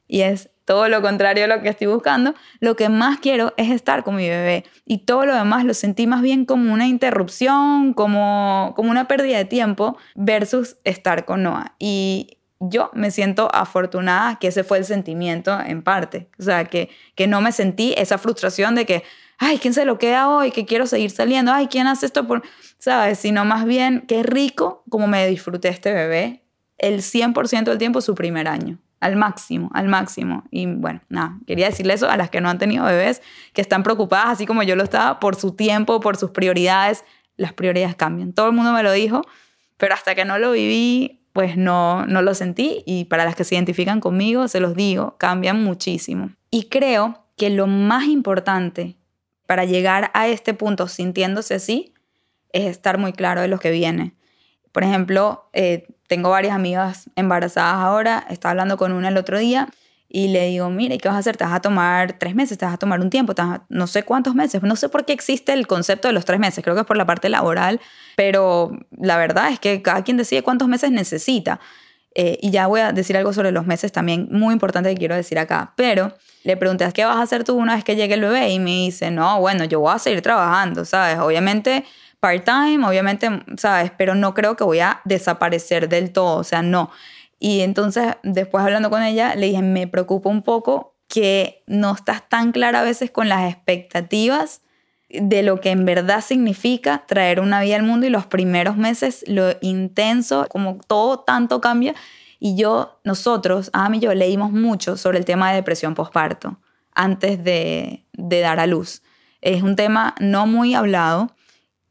y es todo lo contrario a lo que estoy buscando. Lo que más quiero es estar con mi bebé. Y todo lo demás lo sentí más bien como una interrupción, como una pérdida de tiempo versus estar con Noah. Y yo me siento afortunada que ese fue el sentimiento en parte. O sea, que no me sentí esa frustración de que, ay, ¿quién se lo queda hoy? Que quiero seguir saliendo. Ay, ¿quién hace esto por...? ¿Sabes? Sino más bien, qué rico como me disfruté este bebé el 100% del tiempo su primer año. Al máximo. Y bueno, nada, quería decirle eso a las que no han tenido bebés, que están preocupadas, así como yo lo estaba, por su tiempo, por sus prioridades. Las prioridades cambian. Todo el mundo me lo dijo, pero hasta que no lo viví, pues no lo sentí. Y para las que se identifican conmigo, se los digo, cambian muchísimo. Y creo que lo más importante para llegar a este punto sintiéndose así es estar muy claro de lo que viene. Por ejemplo, tengo varias amigas embarazadas ahora, estaba hablando con una el otro día y le digo, mira, ¿qué vas a hacer? ¿Te vas a tomar 3 meses? ¿Te vas a tomar un tiempo? No sé cuántos meses, no sé por qué existe el concepto de los 3 meses, creo que es por la parte laboral, pero la verdad es que cada quien decide cuántos meses necesita. Y ya voy a decir algo sobre los meses también, muy importante que quiero decir acá, pero le pregunté, ¿qué vas a hacer tú una vez que llegue el bebé? Y me dice, no, bueno, yo voy a seguir trabajando, ¿sabes? Obviamente part-time, obviamente, ¿sabes? Pero no creo que voy a desaparecer del todo, o sea, no. Y entonces, después hablando con ella, le dije, me preocupa un poco que no estás tan clara a veces con las expectativas de lo que en verdad significa traer una vida al mundo y los primeros meses, lo intenso, como todo tanto cambia. Y nosotros, Adam y yo, leímos mucho sobre el tema de depresión posparto antes de dar a luz. Es un tema no muy hablado,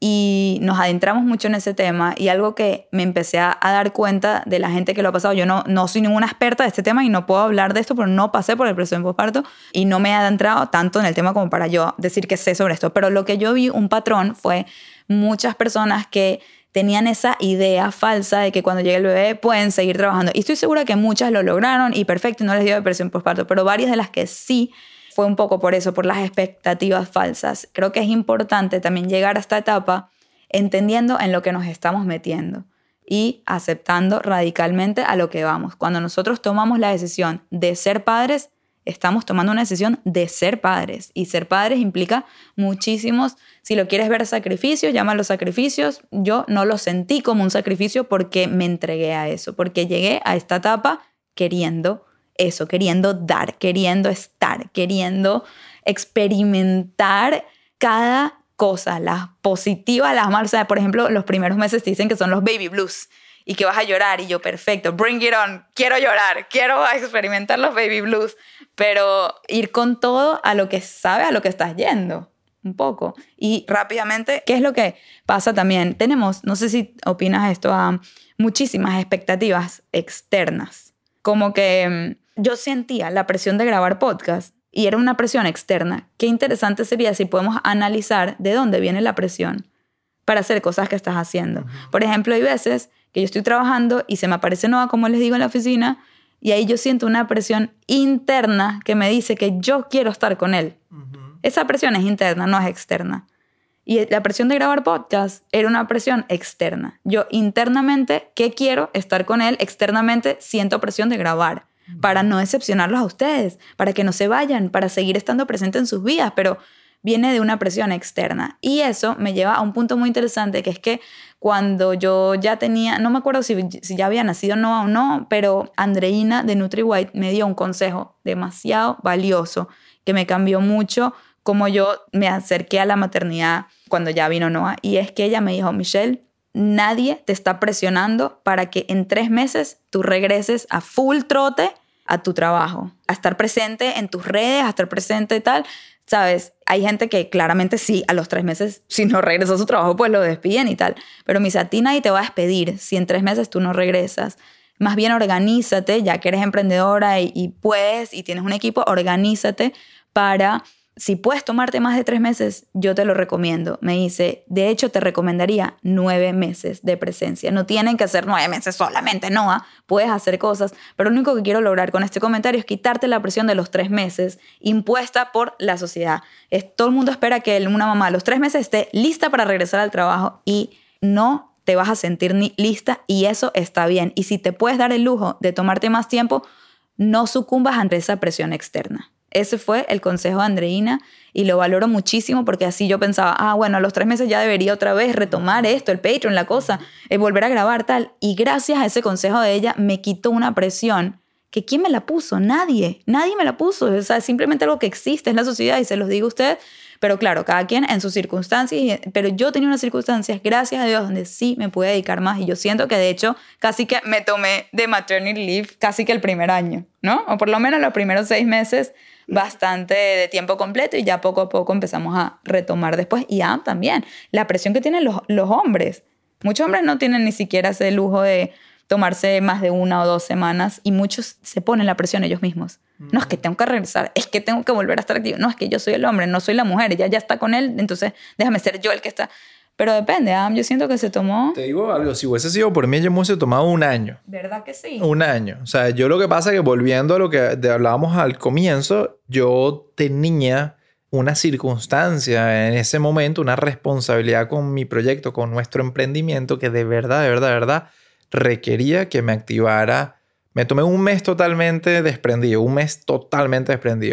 y nos adentramos mucho en ese tema, y algo que me empecé a dar cuenta de la gente que lo ha pasado, yo no soy ninguna experta de este tema y no puedo hablar de esto, pero no pasé por el depresión postparto y no me he adentrado tanto en el tema como para yo decir que sé sobre esto, pero lo que yo vi un patrón fue muchas personas que tenían esa idea falsa de que cuando llegue el bebé pueden seguir trabajando, y estoy segura que muchas lo lograron y perfecto, no les dio depresión postparto, pero varias de las que sí fue un poco por eso, por las expectativas falsas. Creo que es importante también llegar a esta etapa entendiendo en lo que nos estamos metiendo y aceptando radicalmente a lo que vamos. Cuando nosotros tomamos la decisión de ser padres, estamos tomando una decisión de ser padres. Y ser padres implica muchísimos, si lo quieres ver, sacrificios, llámalo sacrificios. Yo no lo sentí como un sacrificio porque me entregué a eso, porque llegué a esta etapa queriendo eso, queriendo dar, queriendo estar, queriendo experimentar cada cosa, las positivas, las malas. O sea, por ejemplo, los primeros meses te dicen que son los baby blues y que vas a llorar, y yo, perfecto, bring it on, quiero llorar, quiero experimentar los baby blues, pero ir con todo a lo que sabes, a lo que estás yendo, un poco. Y rápidamente, ¿qué es lo que pasa también? Tenemos, no sé si opinas esto, a muchísimas expectativas externas, como que... Yo sentía la presión de grabar podcast y era una presión externa. Qué interesante sería si podemos analizar de dónde viene la presión para hacer cosas que estás haciendo. Por ejemplo, hay veces que yo estoy trabajando y se me aparece Noah, como les digo, en la oficina, y ahí yo siento una presión interna que me dice que yo quiero estar con él. Uh-huh. Esa presión es interna, no es externa. Y la presión de grabar podcast era una presión externa. Yo internamente, ¿qué quiero? Estar con él. Externamente siento presión de grabar. para no decepcionarlos a ustedes, para que no se vayan, para seguir estando presente en sus vidas, pero viene de una presión externa. Y eso me lleva a un punto muy interesante, que es que cuando yo ya tenía, no me acuerdo si ya había nacido Noah o no, pero Andreina de Nutri White me dio un consejo demasiado valioso que me cambió mucho cómo yo me acerqué a la maternidad cuando ya vino Noah. Y es que ella me dijo: Michelle, nadie te está presionando para que en 3 meses tú regreses a full trote a tu trabajo, a estar presente en tus redes, a estar presente y tal. ¿Sabes? Hay gente que claramente sí, a los 3 meses, si no regresa a su trabajo, pues lo despiden y tal. Pero mi satina, y te va a despedir si en 3 meses tú no regresas. Más bien organízate, ya que eres emprendedora y puedes, y tienes un equipo, organízate para, si puedes tomarte más de 3 meses, yo te lo recomiendo. Me dice, de hecho te recomendaría 9 meses de presencia. No tienen que ser 9 meses solamente, Noah. Puedes hacer cosas, pero lo único que quiero lograr con este comentario es quitarte la presión de los 3 meses impuesta por la sociedad. Todo el mundo espera que una mamá a los 3 meses esté lista para regresar al trabajo, y no te vas a sentir ni lista, y eso está bien. Y si te puedes dar el lujo de tomarte más tiempo, no sucumbas ante esa presión externa. Ese fue el consejo de Andreina y lo valoro muchísimo, porque así yo pensaba, bueno, a los 3 meses ya debería otra vez retomar esto, el Patreon, la cosa, volver a grabar, tal. Y gracias a ese consejo de ella me quitó una presión que ¿quién me la puso? Nadie me la puso. O sea, simplemente algo que existe, es la sociedad, y se los digo a ustedes. Pero claro, cada quien en sus circunstancias, pero yo tenía unas circunstancias, gracias a Dios, donde sí me pude dedicar más, y yo siento que de hecho casi que me tomé de maternity leave casi que el primer año, ¿no? O por lo menos los primeros 6 meses bastante de tiempo completo, y ya poco a poco empezamos a retomar después. Y Adam también, la presión que tienen los hombres. Muchos hombres no tienen ni siquiera ese lujo de tomarse más de 1 o 2 semanas, y muchos se ponen la presión ellos mismos. No es que tengo que regresar, es que tengo que volver a estar activo, no es que yo soy el hombre, no soy la mujer, ella ya está con él, entonces déjame ser yo el que está. Pero depende, Adam, yo siento que se tomó... Te digo algo, si hubiese sido por mí, yo me hubiese tomado 1 año. ¿Verdad que sí? 1 año. O sea, yo lo que pasa es que, volviendo a lo que hablábamos al comienzo, yo tenía una circunstancia en ese momento, una responsabilidad con mi proyecto, con nuestro emprendimiento, que de verdad requería que me activara. Me tomé un mes totalmente desprendido,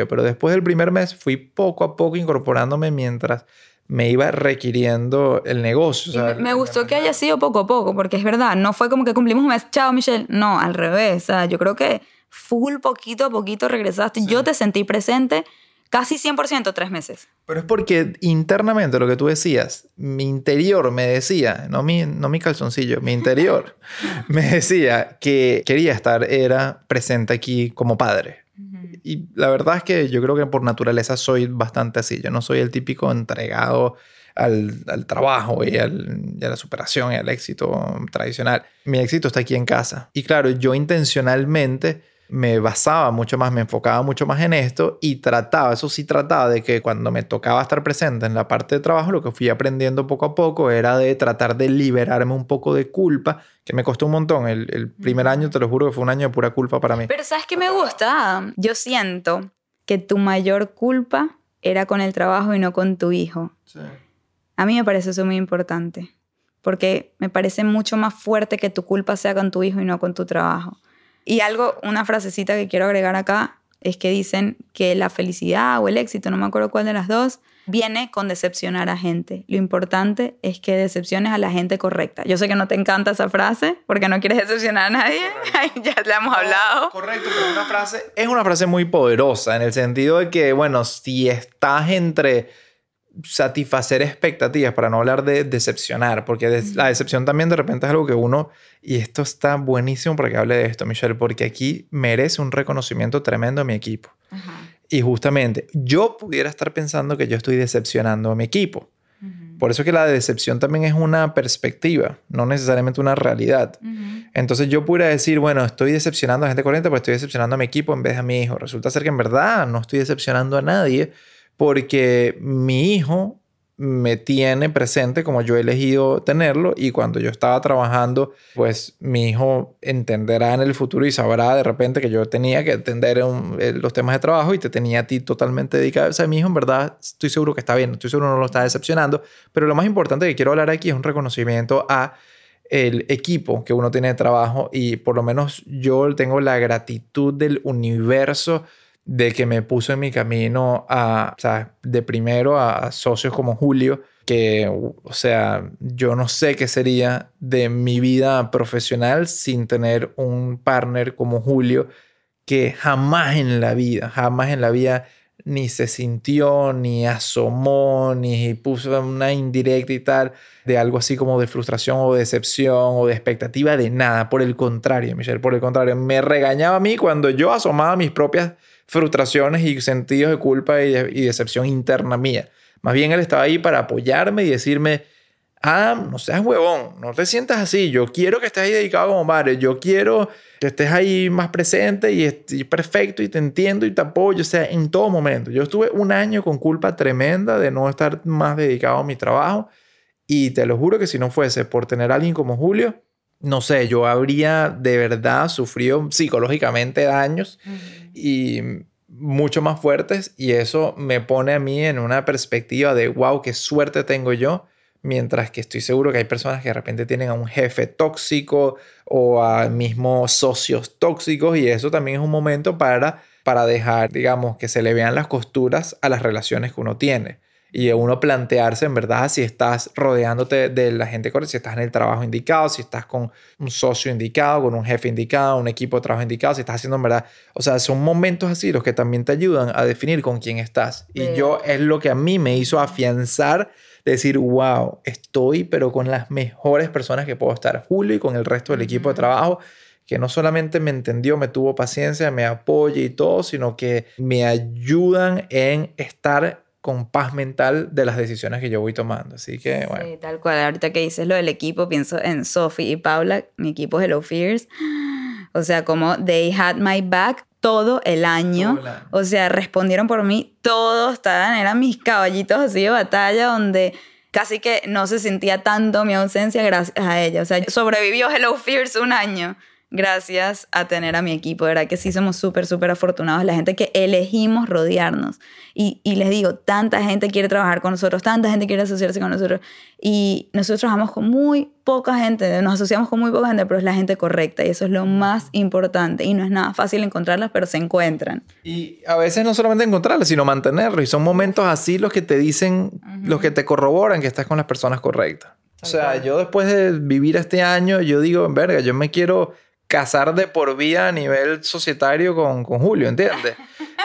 pero después del primer mes fui poco a poco incorporándome mientras me iba requiriendo el negocio. O sea, me gustó que haya sido poco a poco, porque es verdad, no fue como que cumplimos 1 mes, chao Michelle, no, al revés. O sea, yo creo que full poquito a poquito regresaste, sí. Yo te sentí presente casi 100% 3 meses. Pero es porque internamente, lo que tú decías, mi interior me decía, no mi calzoncillo, mi interior me decía que quería estar, era presente aquí como padre. Uh-huh. Y la verdad es que yo creo que por naturaleza soy bastante así. Yo no soy el típico entregado al trabajo y a la superación y al éxito tradicional. Mi éxito está aquí en casa. Y claro, yo intencionalmente me basaba mucho más, me enfocaba mucho más en esto, y trataba de que cuando me tocaba estar presente en la parte de trabajo, lo que fui aprendiendo poco a poco era de tratar de liberarme un poco de culpa, que me costó un montón. El primer año, te lo juro, que fue un año de pura culpa para mí. Pero ¿sabes qué me gusta? Yo siento que tu mayor culpa era con el trabajo y no con tu hijo. Sí. A mí me parece eso muy importante, porque me parece mucho más fuerte que tu culpa sea con tu hijo y no con tu trabajo. Y una frasecita que quiero agregar acá, es que dicen que la felicidad o el éxito, no me acuerdo cuál de las dos, viene con decepcionar a gente. Lo importante es que decepciones a la gente correcta. Yo sé que no te encanta esa frase, porque no quieres decepcionar a nadie. Ya la hemos hablado. Correcto, pero es una frase muy poderosa, en el sentido de que, bueno, si estás entre satisfacer expectativas, para no hablar de decepcionar, porque la decepción también de repente es algo que uno, y esto está buenísimo para que hable de esto, Michelle, porque aquí merece un reconocimiento tremendo a mi equipo. Ajá. Y justamente yo pudiera estar pensando que yo estoy decepcionando a mi equipo. Uh-huh. Por eso es que la decepción también es una perspectiva, no necesariamente una realidad. Uh-huh. Entonces yo pudiera decir, bueno, estoy decepcionando a gente corriente, pues estoy decepcionando a mi equipo en vez de a mi hijo. Resulta ser que en verdad no estoy decepcionando a nadie, porque mi hijo me tiene presente como yo he elegido tenerlo, y cuando yo estaba trabajando, pues mi hijo entenderá en el futuro y sabrá de repente que yo tenía que atender los temas de trabajo y te tenía a ti totalmente dedicado. O sea, mi hijo en verdad estoy seguro que está bien, estoy seguro no lo está decepcionando, pero lo más importante que quiero hablar aquí es un reconocimiento a el equipo que uno tiene de trabajo, y por lo menos yo tengo la gratitud del universo de que me puso en mi camino a, o sea, de primero a socios como Julio, que, o sea, yo no sé qué sería de mi vida profesional sin tener un partner como Julio, que jamás en la vida ni se sintió, ni asomó, ni puso una indirecta y tal, de algo así como de frustración o de decepción o de expectativa, de nada. Por el contrario, Michelle, por el contrario, me regañaba a mí cuando yo asomaba mis propias frustraciones y sentidos de culpa y decepción interna mía. Más bien él estaba ahí para apoyarme y decirme: ah, no seas huevón, no te sientas así, yo quiero que estés ahí dedicado como madre, yo quiero que estés ahí más presente y perfecto, y te entiendo y te apoyo, o sea, en todo momento. Yo estuve un año con culpa tremenda de no estar más dedicado a mi trabajo, y te lo juro que si no fuese por tener a alguien como Julio, no sé, yo habría de verdad sufrido psicológicamente daños y mucho más fuertes, y eso me pone a mí en una perspectiva de wow, qué suerte tengo yo. Mientras que estoy seguro que hay personas que de repente tienen a un jefe tóxico o a mismos socios tóxicos, y eso también es un momento para dejar, digamos, que se le vean las costuras a las relaciones que uno tiene. Y uno plantearse en verdad si estás rodeándote de la gente correcta, si estás en el trabajo indicado, si estás con un socio indicado, con un jefe indicado, un equipo de trabajo indicado, si estás haciendo en verdad... O sea, son momentos así los que también te ayudan a definir con quién estás. Y yo, es lo que a mí me hizo afianzar, decir wow, estoy pero con las mejores personas que puedo estar, Julio y con el resto del equipo de trabajo, que no solamente me entendió, me tuvo paciencia, me apoya y todo, sino que me ayudan en estar con paz mental de las decisiones que yo voy tomando. Así que bueno. Sí, tal cual. Ahorita que dices lo del equipo, pienso en Sophie y Paula, mi equipo Hello Fears. O sea, como they had my back todo el año. Hola. O sea, respondieron por mí todos, eran mis caballitos así de batalla, donde casi que no se sentía tanto mi ausencia gracias a ella. O sea, sobrevivió Hello Fears un año gracias a tener a mi equipo. De verdad que sí somos súper, súper afortunados la gente que elegimos rodearnos. Y les digo, tanta gente quiere trabajar con nosotros, tanta gente quiere asociarse con nosotros, y nosotros trabajamos con muy poca gente, nos asociamos con muy poca gente, pero es la gente correcta, y eso es lo más importante, y no es nada fácil encontrarlas, pero se encuentran. Y a veces no solamente encontrarlas, sino mantenerlos, y son momentos así los que te dicen, los que te corroboran que estás con las personas correctas. O sea, yo después de vivir este año, yo digo, verga, yo me quiero casar de por vida a nivel societario con Julio, ¿entiendes?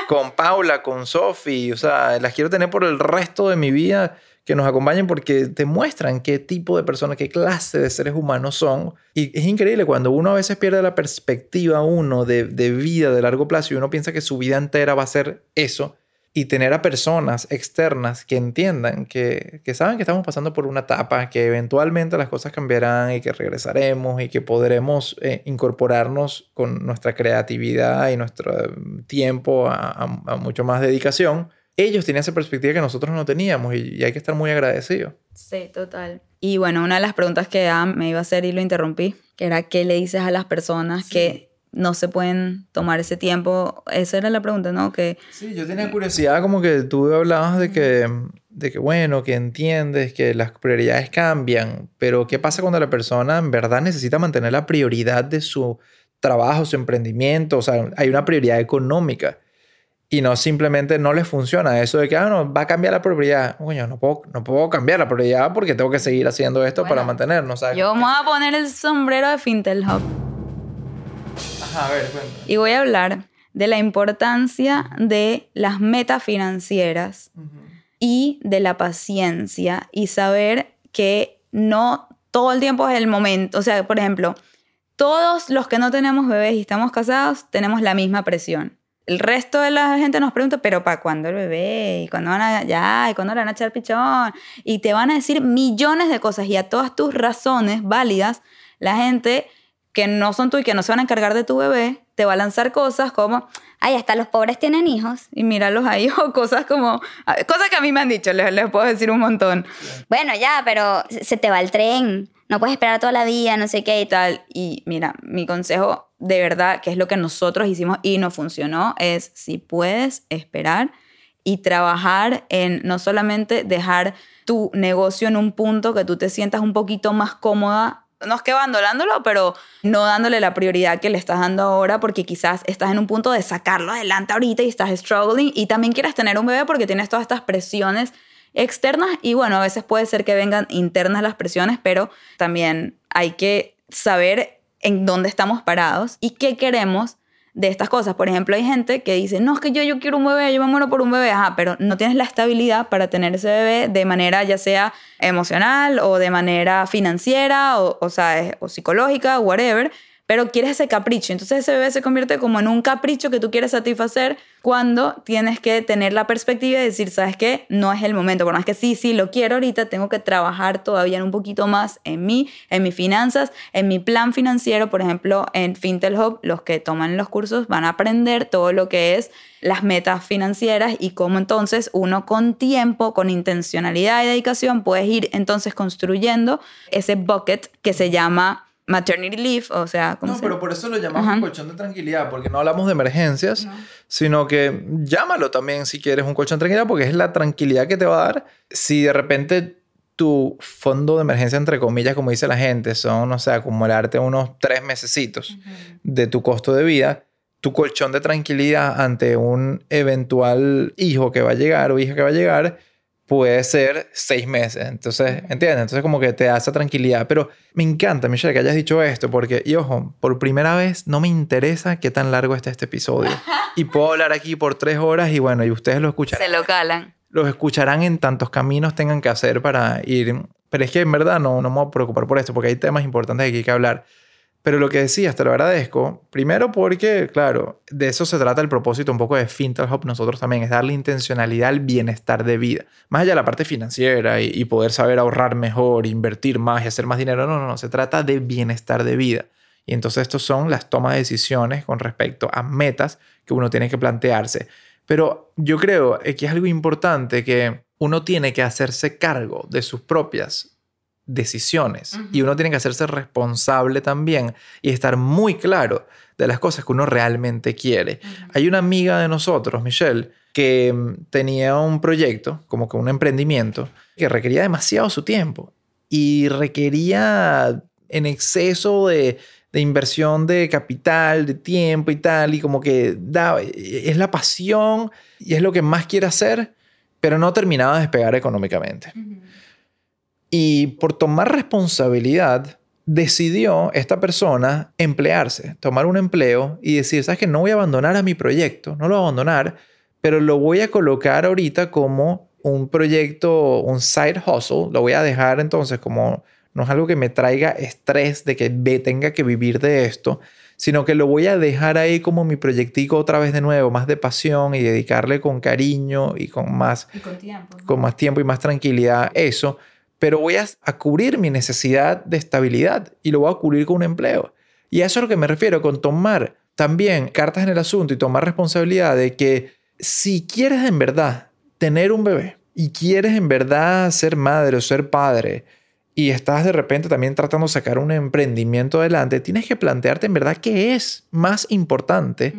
Con Paula, con Sophie, o sea, las quiero tener por el resto de mi vida, que nos acompañen, porque te muestran qué tipo de personas, qué clase de seres humanos son. Y es increíble cuando uno a veces pierde la perspectiva uno de vida de largo plazo, y uno piensa que su vida entera va a ser eso, y tener a personas externas que entiendan, que saben que estamos pasando por una etapa, que eventualmente las cosas cambiarán y que regresaremos y que podremos incorporarnos con nuestra creatividad y nuestro tiempo a mucho más dedicación. Ellos tenían esa perspectiva que nosotros no teníamos, y hay que estar muy agradecidos. Sí, total. Y bueno, una de las preguntas que Adam me iba a hacer y lo interrumpí, que era ¿qué le dices a las personas que no se pueden tomar ese tiempo? Esa era la pregunta, ¿no? Que sí, yo tenía curiosidad, como que tú hablabas de que bueno, que entiendes que las prioridades cambian, pero ¿qué pasa cuando la persona en verdad necesita mantener la prioridad de su trabajo, su emprendimiento? O sea, hay una prioridad económica y no simplemente no les funciona eso de que no, va a cambiar la prioridad. Coño, no puedo cambiar la prioridad porque tengo que seguir haciendo esto para mantenernos, ¿sabes? Yo me voy a poner el sombrero de Fintel Hub. A ver, y voy a hablar de la importancia de las metas financieras y de la paciencia, y saber que no todo el tiempo es el momento. O sea, por ejemplo, todos los que no tenemos bebés y estamos casados tenemos la misma presión. El resto de la gente nos pregunta, ¿pero para cuándo el bebé? ¿Y cuándo van a, ya? ¿Y cuándo le van a echar pichón? Y te van a decir millones de cosas, y a todas tus razones válidas, la gente que no son tú y que no se van a encargar de tu bebé, te va a lanzar cosas como, ay, hasta los pobres tienen hijos, y míralos ahí, o cosas como, cosas que a mí me han dicho, les puedo decir un montón. Bueno, ya, pero se te va el tren, no puedes esperar toda la vida, no sé qué y tal. Y mira, mi consejo de verdad, que es lo que nosotros hicimos y nos funcionó, es si puedes esperar y trabajar en no solamente dejar tu negocio en un punto que tú te sientas un poquito más cómoda no es que abandonándolo, pero no dándole la prioridad que le estás dando ahora, porque quizás estás en un punto de sacarlo adelante ahorita y estás struggling, y también quieres tener un bebé porque tienes todas estas presiones externas, y bueno, a veces puede ser que vengan internas las presiones, pero también hay que saber en dónde estamos parados y qué queremos de estas cosas. Por ejemplo, hay gente que dice, no, es que yo quiero un bebé, yo me muero por un bebé. Ajá, pero no tienes la estabilidad para tener ese bebé de manera ya sea emocional o de manera financiera o psicológica, whatever, pero quieres ese capricho. Entonces ese bebé se convierte como en un capricho que tú quieres satisfacer, cuando tienes que tener la perspectiva de decir, ¿sabes qué? No es el momento. Por más que sí lo quiero ahorita, tengo que trabajar todavía un poquito más en mí, en mis finanzas, en mi plan financiero. Por ejemplo, en Fintel Hub, los que toman los cursos van a aprender todo lo que es las metas financieras y cómo entonces uno con tiempo, con intencionalidad y dedicación puedes ir entonces construyendo ese bucket que se llama maternity leave, o sea, ¿cómo se llama? No, pero por eso lo llamamos colchón de tranquilidad, porque no hablamos de emergencias, no, sino que llámalo también si quieres un colchón de tranquilidad, porque es la tranquilidad que te va a dar si de repente tu fondo de emergencia, entre comillas, como dice la gente, son, no sé, acumularte unos 3 mesecitos de tu costo de vida. Tu colchón de tranquilidad ante un eventual hijo que va a llegar o hija que va a llegar puede ser 6 meses. Entonces, ¿entiendes? Entonces como que te da esa tranquilidad. Pero me encanta, Michelle, que hayas dicho esto porque, y ojo, por primera vez no me interesa qué tan largo está este episodio. Y puedo hablar aquí por 3 horas y bueno, y ustedes lo escucharán. Se lo calan. Los escucharán en tantos caminos tengan que hacer para ir. Pero es que en verdad no me voy a preocupar por esto porque hay temas importantes que hay que hablar. Pero lo que decías, te lo agradezco. Primero porque, claro, de eso se trata el propósito un poco de Fintel Hub nosotros también, es darle intencionalidad al bienestar de vida. Más allá de la parte financiera y poder saber ahorrar mejor, invertir más y hacer más dinero. No. Se trata de bienestar de vida. Y entonces estos son las tomas de decisiones con respecto a metas que uno tiene que plantearse. Pero yo creo que es algo importante que uno tiene que hacerse cargo de sus propias decisiones. Y uno tiene que hacerse responsable también y estar muy claro de las cosas que uno realmente quiere. Hay una amiga de nosotros, Michelle, que tenía un proyecto, como que un emprendimiento, que requería demasiado su tiempo y requería en exceso de inversión de capital, de tiempo y tal, y como que es la pasión y es lo que más quiere hacer, pero no terminaba de despegar económicamente. Y por tomar responsabilidad, decidió esta persona emplearse, tomar un empleo y decir, ¿sabes qué? No voy a abandonar a mi proyecto, no lo voy a abandonar, pero lo voy a colocar ahorita como un proyecto, un side hustle. Lo voy a dejar entonces como, no es algo que me traiga estrés de que tenga que vivir de esto, sino que lo voy a dejar ahí como mi proyectico otra vez de nuevo, más de pasión y dedicarle con cariño y con más tiempo y más tranquilidad eso. Pero voy a cubrir mi necesidad de estabilidad y lo voy a cubrir con un empleo. Y a eso es a lo que me refiero, con tomar también cartas en el asunto y tomar responsabilidad de que si quieres en verdad tener un bebé y quieres en verdad ser madre o ser padre y estás de repente también tratando de sacar un emprendimiento adelante, tienes que plantearte en verdad qué es más importante.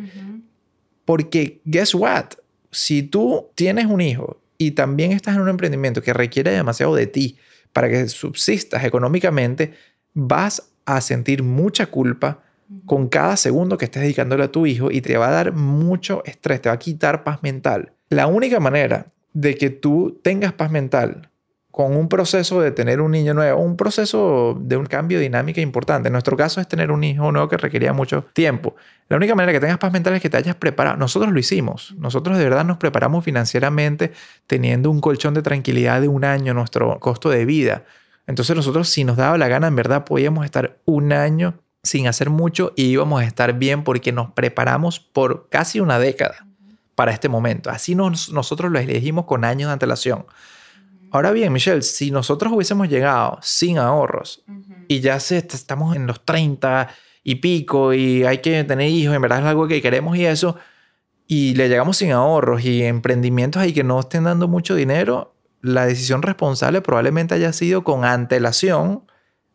Porque, guess what? Si tú tienes un hijo y también estás en un emprendimiento que requiere demasiado de ti para que subsistas económicamente, vas a sentir mucha culpa con cada segundo que estés dedicándole a tu hijo y te va a dar mucho estrés, te va a quitar paz mental. La única manera de que tú tengas paz mental con un proceso de tener un niño nuevo, un proceso de un cambio de dinámica importante. En nuestro caso es tener un hijo nuevo que requería mucho tiempo. La única manera que tengas paz mental es que te hayas preparado. Nosotros lo hicimos. Nosotros de verdad nos preparamos financieramente teniendo un colchón de tranquilidad de 1 año, nuestro costo de vida. Entonces nosotros, si nos daba la gana, en verdad podíamos estar 1 año sin hacer mucho y íbamos a estar bien porque nos preparamos por casi 1 década para este momento. Así nosotros lo elegimos con años de antelación. Ahora bien, Michelle, si nosotros hubiésemos llegado sin ahorros y ya estamos en los 30 y pico y hay que tener hijos, en verdad es algo que queremos y eso, y le llegamos sin ahorros y emprendimientos ahí que no estén dando mucho dinero, la decisión responsable probablemente haya sido con antelación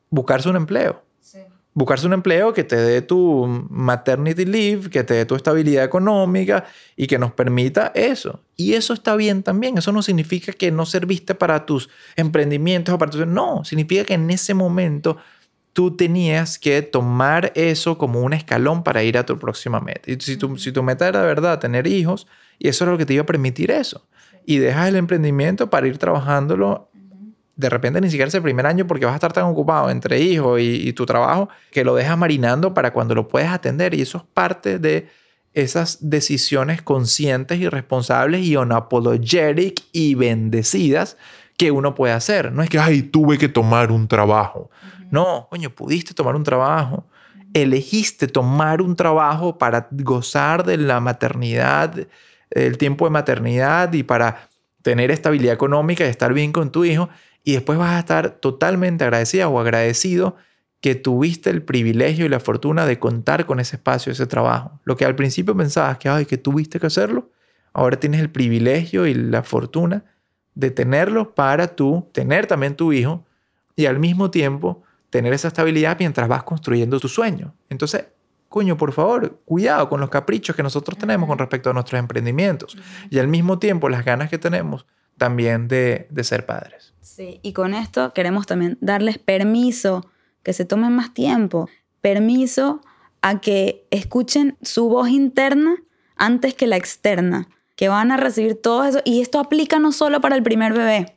buscarse un empleo. Sí. Buscarse un empleo que te dé tu maternity leave, que te dé tu estabilidad económica y que nos permita eso. Y eso está bien también. Eso no significa que no serviste para tus emprendimientos o para tus... No, significa que en ese momento tú tenías que tomar eso como un escalón para ir a tu próxima meta. Y si tu meta era de verdad tener hijos, y eso era lo que te iba a permitir eso. Y dejas el emprendimiento para ir trabajándolo. De repente ni siquiera es el primer año porque vas a estar tan ocupado entre hijos y tu trabajo que lo dejas marinando para cuando lo puedes atender. Y eso es parte de esas decisiones conscientes y responsables y unapologetic y bendecidas que uno puede hacer. No es que, ay, tuve que tomar un trabajo. No, coño, pudiste tomar un trabajo. Elegiste tomar un trabajo para gozar de la maternidad, el tiempo de maternidad y para tener estabilidad económica y estar bien con tu hijo. Y después vas a estar totalmente agradecida o agradecido que tuviste el privilegio y la fortuna de contar con ese espacio, ese trabajo. Lo que al principio pensabas que, ay, que tuviste que hacerlo, ahora tienes el privilegio y la fortuna de tenerlo para tú tener también tu hijo y al mismo tiempo tener esa estabilidad mientras vas construyendo tu sueño. Entonces, coño, por favor, cuidado con los caprichos que nosotros tenemos con respecto a nuestros emprendimientos y al mismo tiempo las ganas que tenemos también de ser padres. Sí, y con esto queremos también darles permiso que se tomen más tiempo, permiso a que escuchen su voz interna antes que la externa, que van a recibir todo eso. Y esto aplica no solo para el primer bebé,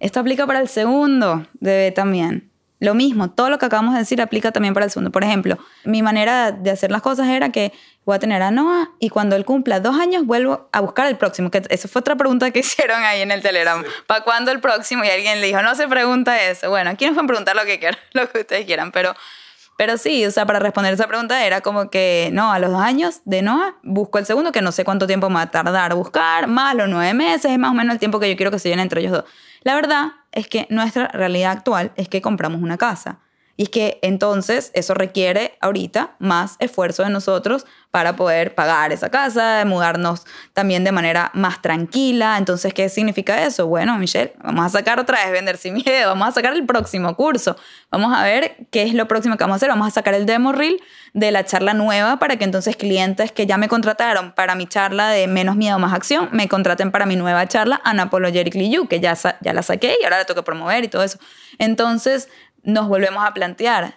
esto aplica para el segundo bebé también. Lo mismo, todo lo que acabamos de decir aplica también para el segundo. Por ejemplo, mi manera de hacer las cosas era que voy a tener a Noah y cuando él cumpla 2 años vuelvo a buscar el próximo. Que esa fue otra pregunta que hicieron ahí en el Telegram. Sí. ¿Para cuándo el próximo? Y alguien le dijo, no se pregunta eso. Bueno, aquí nos pueden preguntar lo que quieran, lo que ustedes quieran. Pero sí, o sea, para responder esa pregunta era como que no, a los 2 años de Noah busco el segundo, que no sé cuánto tiempo me va a tardar a buscar, más los 9 meses, es más o menos el tiempo que yo quiero que se lleven entre ellos dos. La verdad es que nuestra realidad actual es que compramos una casa. Y es que entonces eso requiere ahorita más esfuerzo de nosotros para poder pagar esa casa, mudarnos también de manera más tranquila. Entonces, ¿qué significa eso? Bueno, Michelle, vamos a sacar otra vez Vender sin Miedo, vamos a sacar el próximo curso, vamos a ver qué es lo próximo que vamos a hacer, vamos a sacar el demo reel de la charla nueva para que entonces clientes que ya me contrataron para mi charla de Menos Miedo, Más Acción, me contraten para mi nueva charla Unapologetically You, que ya la saqué y ahora la tengo que promover y todo eso. Entonces, nos volvemos a plantear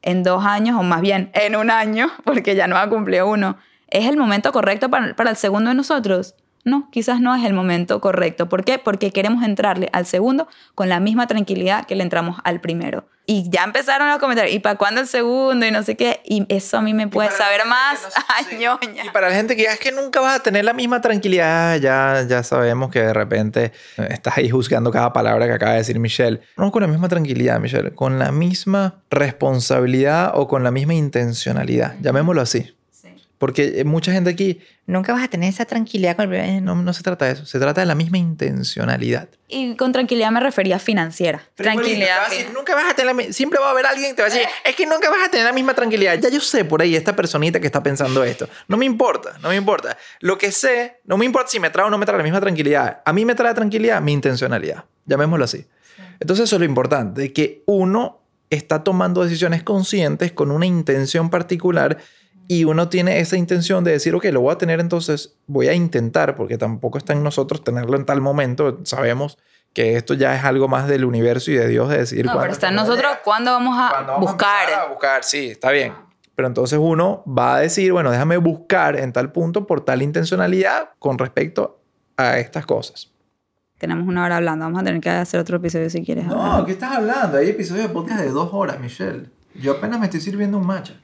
en 2 años, o más bien en 1 año, porque ya no ha cumplido 1, ¿es el momento correcto para el segundo de nosotros? No, quizás no es el momento correcto. ¿Por qué? Porque queremos entrarle al segundo con la misma tranquilidad que le entramos al primero. Y ya empezaron los comentarios, ¿y para cuándo el segundo? Y no sé qué. Y eso a mí me puede saber más añoña. Y para la gente que ya es que nunca vas a tener la misma tranquilidad, ya sabemos que de repente estás ahí juzgando cada palabra que acaba de decir Michelle. No con la misma tranquilidad, Michelle, con la misma responsabilidad o con la misma intencionalidad, llamémoslo así. Porque mucha gente aquí, nunca vas a tener esa tranquilidad con el bebé. No, no se trata de eso. Se trata de la misma intencionalidad. Y con tranquilidad me refería a financiera. Pero tranquilidad. Bueno, decir, nunca vas a tener siempre va a haber alguien que te va a decir, es que nunca vas a tener la misma tranquilidad. Ya yo sé por ahí esta personita que está pensando esto. No me importa. Lo que sé, no me importa si me trae o no me trae la misma tranquilidad. A mí me trae tranquilidad mi intencionalidad. Llamémoslo así. Entonces eso es lo importante. Que uno está tomando decisiones conscientes con una intención particular. Y uno tiene esa intención de decir, ok, lo voy a tener entonces, voy a intentar, porque tampoco está en nosotros tenerlo en tal momento. Sabemos que esto ya es algo más del universo y de Dios de decir. No, pero está en nosotros cuándo vamos a buscar. Vamos a buscar, sí, está bien. Pero entonces uno va a decir, bueno, déjame buscar en tal punto por tal intencionalidad con respecto a estas cosas. Tenemos 1 hora hablando, vamos a tener que hacer otro episodio si quieres. No, ¿qué estás hablando? Hay episodios de podcast de 2 horas, Michelle. Yo apenas me estoy sirviendo un matcha.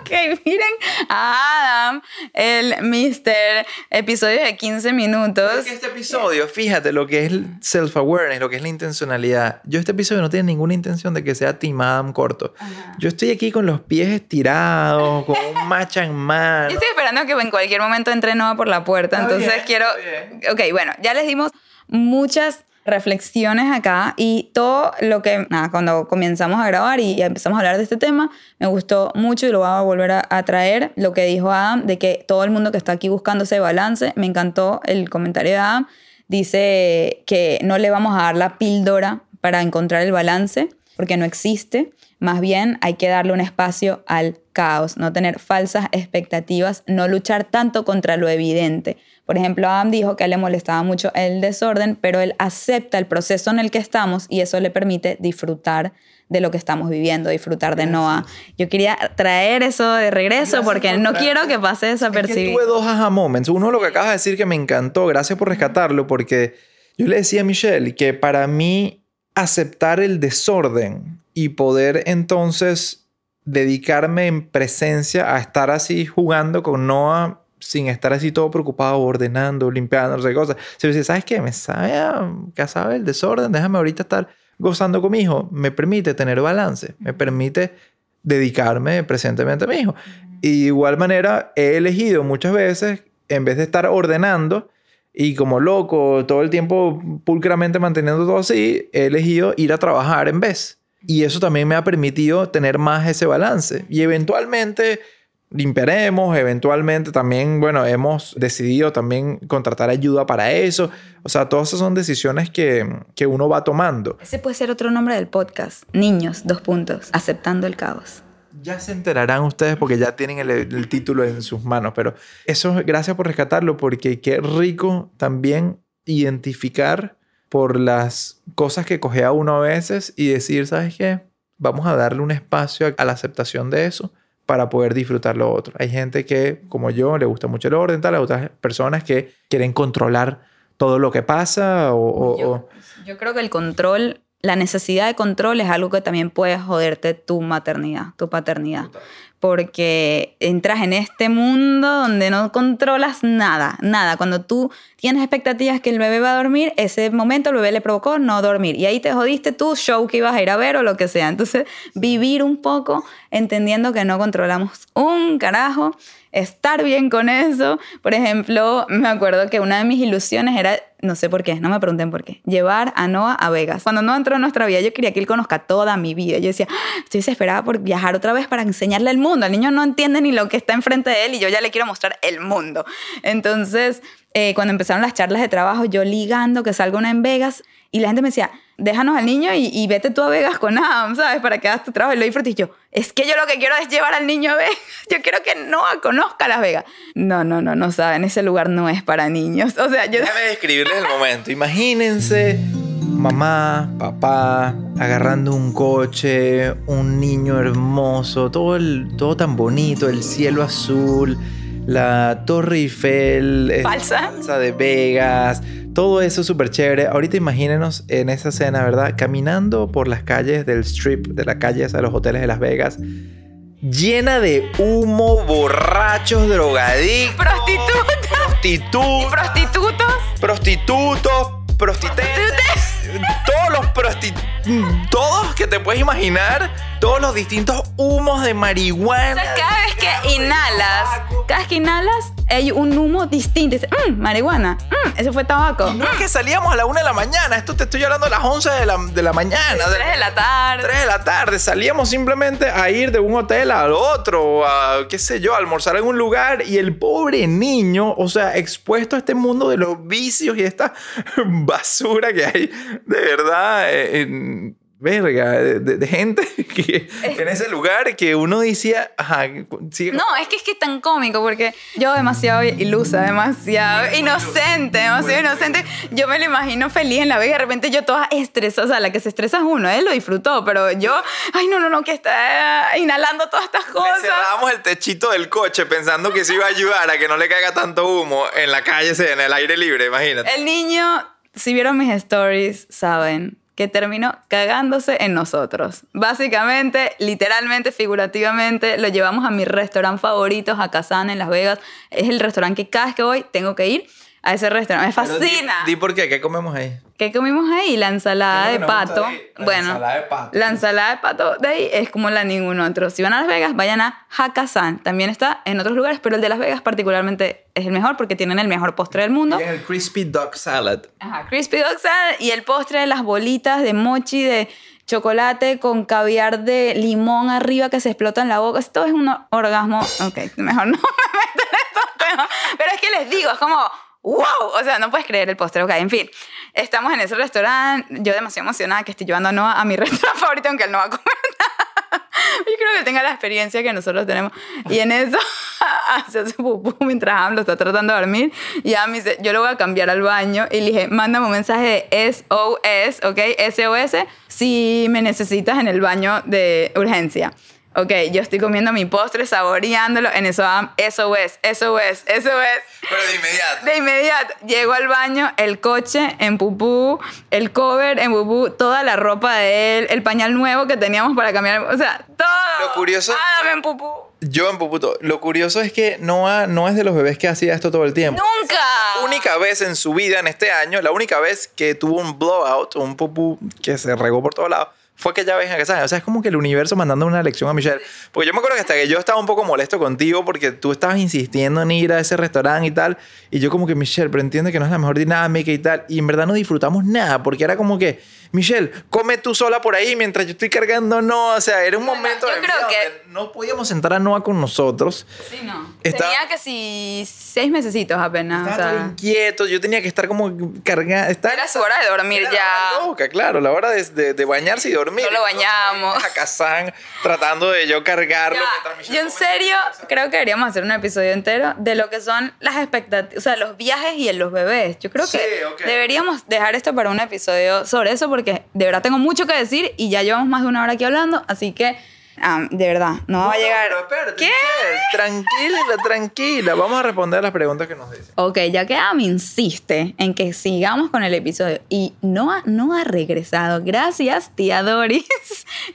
Ok, miren a Adam, el Mister, episodio de 15 minutos. Porque este episodio, fíjate lo que es el self-awareness, lo que es la intencionalidad. Yo este episodio no tiene ninguna intención de que sea Team Adam corto. Ajá. Yo estoy aquí con los pies estirados, con un matcha en mano. Yo estoy esperando que en cualquier momento entre Noah por la puerta, entonces quiero... Ok, bueno, ya les dimos muchas reflexiones acá y todo lo que, nada, cuando comenzamos a grabar y empezamos a hablar de este tema, me gustó mucho y lo voy a volver a traer, lo que dijo Adam, de que todo el mundo que está aquí buscando ese balance, me encantó el comentario de Adam, dice que no le vamos a dar la píldora para encontrar el balance, porque no existe, más bien hay que darle un espacio al caos, no tener falsas expectativas, no luchar tanto contra lo evidente. Por ejemplo, Adam dijo que a él le molestaba mucho el desorden, pero él acepta el proceso en el que estamos y eso le permite disfrutar de lo que estamos viviendo, disfrutar de Noah. Yo quería traer eso de regreso porque no quiero que pase desapercibido. Es que tuve dos aha moments. Uno, lo que acabas de decir que me encantó, gracias por rescatarlo, porque yo le decía a Michelle que para mí aceptar el desorden y poder entonces dedicarme en presencia a estar así jugando con Noah sin estar así todo preocupado, ordenando, limpiando, no sé qué cosas. Se dice, ¿sabes qué? Me sabe, ya sabe el desorden, déjame ahorita estar gozando con mi hijo, me permite tener balance, me permite dedicarme presentemente a mi hijo. Y de igual manera he elegido muchas veces, en vez de estar ordenando y como loco, todo el tiempo pulcramente manteniendo todo así, he elegido ir a trabajar en vez. Y eso también me ha permitido tener más ese balance. Y eventualmente limpiaremos, eventualmente también, bueno, hemos decidido también contratar ayuda para eso. O sea, todas esas son decisiones que uno va tomando. Ese puede ser otro nombre del podcast. Niños, : aceptando el caos. Ya se enterarán ustedes porque ya tienen el título en sus manos. Pero eso, gracias por rescatarlo, porque qué rico también identificar por las cosas que coge a uno a veces y decir, ¿sabes qué? Vamos a darle un espacio a la aceptación de eso para poder disfrutar lo otro. Hay gente que, como yo, le gusta mucho el orden, tal. Hay otras personas que quieren controlar todo lo que pasa. Yo creo que el control, la necesidad de control es algo que también puede joderte tu maternidad, tu paternidad. Total. Porque entras en este mundo donde no controlas nada, nada. Cuando tú tienes expectativas que el bebé va a dormir, ese momento el bebé le provocó no dormir. Y ahí te jodiste tu show que ibas a ir a ver o lo que sea. Entonces, vivir un poco entendiendo que no controlamos un carajo, estar bien con eso. Por ejemplo, me acuerdo que una de mis ilusiones era, no sé por qué, no me pregunten por qué, llevar a Noah a Vegas. Cuando Noah entró en nuestra vida, yo quería que él conozca toda mi vida. Yo decía, estoy desesperada por viajar otra vez para enseñarle al mundo. El niño no entiende ni lo que está enfrente de él y yo ya le quiero mostrar el mundo. Entonces, cuando empezaron las charlas de trabajo, yo ligando que salga una en Vegas y la gente me decía, déjanos al niño y vete tú a Vegas con Adam, ¿sabes? Para que hagas tu trabajo y lo disfrutes. Y yo, es que yo lo que quiero es llevar al niño a Vegas. Yo quiero que Noah conozca Las Vegas. No saben, ese lugar no es para niños. O sea, yo... Déjame describirles el momento. Imagínense... Mamá, papá, agarrando un coche, un niño hermoso, todo tan bonito, el cielo azul, la Torre Eiffel, falsa de Vegas, todo eso súper chévere. Ahorita imagínenos en esa escena, ¿verdad? Caminando por las calles del Strip, de las calles a los hoteles de Las Vegas, llena de humo, borrachos, drogadictos, prostitutas, todos que te puedes imaginar, todos los distintos humos de marihuana. O sea, cada vez que inhalas hay un humo distinto. Dices, marihuana, eso fue tabaco. No es que salíamos a la 1 de la mañana, esto te estoy hablando a las 11 de la mañana. 3 de la tarde. 3 de la tarde, salíamos simplemente a ir de un hotel al otro, a qué sé yo, a almorzar en un lugar y el pobre niño, o sea, expuesto a este mundo de los vicios y esta basura que hay, de verdad, de gente que en ese lugar que uno decía, ajá, sigue. No, es que es tan cómico porque yo demasiado ilusa, demasiado inocente. Yo me lo imagino feliz en la vez y de repente yo toda estresosa, o sea, la que se estresa es uno, él lo disfrutó, pero yo, que está inhalando todas estas cosas. Le cerrábamos el techito del coche pensando que se iba a ayudar a que no le caiga tanto humo en la calle, en el aire libre, imagínate. El niño, si vieron mis stories, saben que terminó cagándose en nosotros. Básicamente, literalmente, figurativamente, lo llevamos a mi restaurante favorito, Hakasan, en Las Vegas. Es el restaurante que cada vez que voy tengo que ir a ese restaurante. Me fascina. Di por qué. ¿Qué comemos ahí? La ensalada de pato. La ensalada de pato de ahí es como la de ningún otro. Si van a Las Vegas, vayan a Hakasan. También está en otros lugares, pero el de Las Vegas particularmente es el mejor porque tienen el mejor postre del mundo. Tienen el crispy duck salad. Ajá, crispy duck salad y el postre de las bolitas de mochi de chocolate con caviar de limón arriba que se explota en la boca. Esto es un orgasmo. Ok, mejor no me meto en estos temas. Pero es que les digo, es como... ¡Wow! O sea, no puedes creer el postre. Ok, en fin. Estamos en ese restaurante. Yo demasiado emocionada que estoy llevando a Noah a mi restaurante favorito, aunque él no va a comer nada. Yo creo que tenga la experiencia que nosotros tenemos. Y en eso se hace pupú mientras Adam lo está tratando de dormir. Y Adam me dice, yo lo voy a cambiar al baño. Y le dije, mándame un mensaje de SOS, ¿ok? SOS, si me necesitas en el baño de urgencia. Ok, yo estoy comiendo mi postre, saboreándolo. En eso Adam, SOS. Pero de inmediato. Llego al baño, el coche en pupú, el cover en pupú, toda la ropa de él, el pañal nuevo que teníamos para cambiar. O sea, todo. Lo curioso... Adam en pupú. Yo en pupú todo. Lo curioso es que Noah no es de los bebés que hacía esto todo el tiempo. ¡Nunca! La única vez en su vida, en este año, la única vez que tuvo un blowout, un pupú que se regó por todos lados, fue que ya ves a Hakasan. O sea, es como que el universo mandando una lección a Michelle. Porque yo me acuerdo que hasta que yo estaba un poco molesto contigo porque tú estabas insistiendo en ir a ese restaurante y tal. Y yo como que, Michelle, pero entiende que no es la mejor dinámica y tal. Y en verdad no disfrutamos nada porque era como que, Michelle, come tú sola por ahí mientras yo estoy cargando a Noah. O sea, era un momento de vida donde no podíamos sentar a Noah con nosotros. Sí, no. Tenía casi 6 mesecitos apenas. Estaba todo inquieto. Yo tenía que estar como cargando. Era su hora de dormir ya. Era la loca, claro. La hora de bañarse y dormir. No lo bañamos. Hakasan tratando de yo cargarlo. Ya, yo en serio creo que deberíamos hacer un episodio entero de lo que son las expectativas, o sea, los viajes y los bebés. Yo creo que deberíamos dejar esto para un episodio sobre eso porque de verdad tengo mucho que decir y ya llevamos más de 1 hora aquí hablando, así que de verdad, no va a llegar. Pero espérate, ¿qué? Tranquila. Vamos a responder las preguntas que nos dicen. Ok, ya que Adam insiste en que sigamos con el episodio y no ha regresado. Gracias, tía Doris.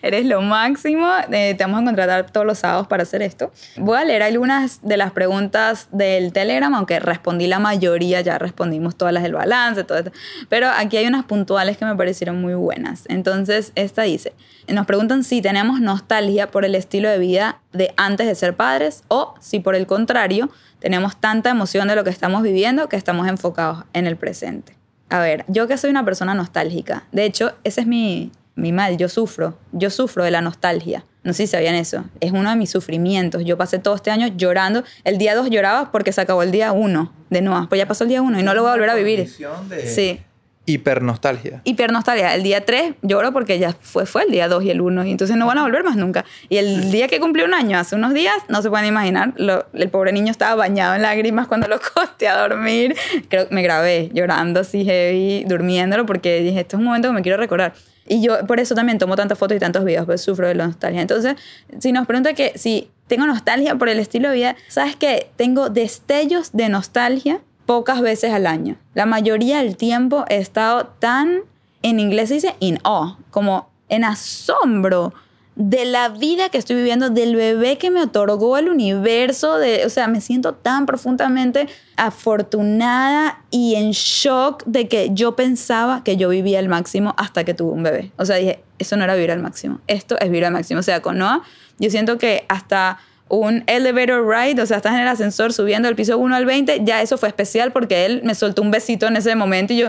Eres lo máximo. Te vamos a contratar todos los sábados para hacer esto. Voy a leer algunas de las preguntas del Telegram, aunque respondí la mayoría, ya respondimos todas las del balance, todo esto. Pero aquí hay unas puntuales que me parecieron muy buenas. Entonces, esta dice, nos preguntan si tenemos nostalgia por el estilo de vida de antes de ser padres o si por el contrario tenemos tanta emoción de lo que estamos viviendo que estamos enfocados en el presente. A ver, yo que soy una persona nostálgica, de hecho ese es mi mal, yo sufro de la nostalgia, no sé si sabían eso, es uno de mis sufrimientos. Yo pasé todo este año llorando, el día 2 lloraba porque se acabó el día 1 de Noah, pues ya pasó el día 1 y no lo voy a volver a vivir. Sí. Hipernostalgia. El día 3 lloro porque ya fue el día 2 y el 1 y entonces no van a volver más nunca. Y el día que cumplió 1 año, hace unos días, no se pueden imaginar, el pobre niño estaba bañado en lágrimas cuando lo acosté a dormir. Creo que me grabé llorando así heavy, durmiéndolo porque dije, esto es un momento que me quiero recordar. Y yo por eso también tomo tantas fotos y tantos videos, pues sufro de la nostalgia. Entonces, si nos pregunta que si tengo nostalgia por el estilo de vida, ¿sabes qué? Tengo destellos de nostalgia pocas veces al año. La mayoría del tiempo he estado tan, en inglés se dice in awe, como en asombro de la vida que estoy viviendo, del bebé que me otorgó el universo, o sea, me siento tan profundamente afortunada y en shock de que yo pensaba que yo vivía al máximo hasta que tuve un bebé. O sea, dije, eso no era vivir al máximo, esto es vivir al máximo. O sea, con Noah, yo siento que hasta un elevator ride, o sea, estás en el ascensor subiendo del piso 1 al 20, ya eso fue especial porque él me soltó un besito en ese momento y yo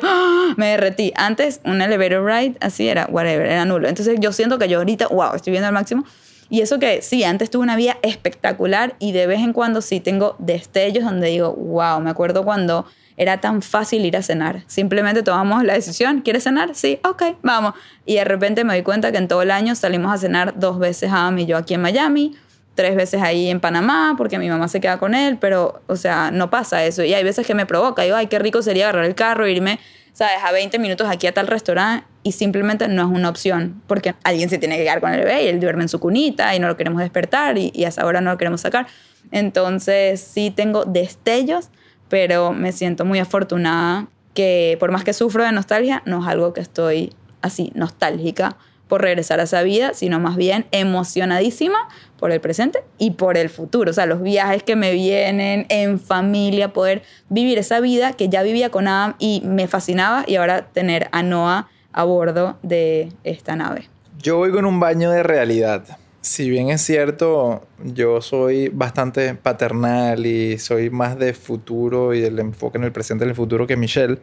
me derretí. Antes, un elevator ride, así era, whatever, era nulo. Entonces yo siento que yo ahorita, wow, estoy viendo al máximo. Y eso que sí, antes tuve una vida espectacular y de vez en cuando sí tengo destellos donde digo, wow, me acuerdo cuando era tan fácil ir a cenar. Simplemente tomamos la decisión, ¿quieres cenar? Sí, ok, vamos. Y de repente me doy cuenta que en todo el año salimos a cenar 2 veces Adam y yo aquí en Miami, 3 veces ahí en Panamá porque mi mamá se queda con él, pero, o sea, no pasa eso. Y hay veces que me provoca, digo, ay, qué rico sería agarrar el carro e irme, ¿sabes?, a 20 minutos aquí a tal restaurante, y simplemente no es una opción porque alguien se tiene que quedar con el bebé y él duerme en su cunita y no lo queremos despertar y a esa hora no lo queremos sacar. Entonces sí tengo destellos, pero me siento muy afortunada que por más que sufro de nostalgia, no es algo que estoy así nostálgica por regresar a esa vida, sino más bien emocionadísima por el presente y por el futuro. O sea, los viajes que me vienen en familia, poder vivir esa vida que ya vivía con Adam y me fascinaba, y ahora tener a Noah a bordo de esta nave. Yo voy con un baño de realidad. Si bien es cierto, yo soy bastante paternal y soy más de futuro y el enfoque en el presente y el futuro que Michelle,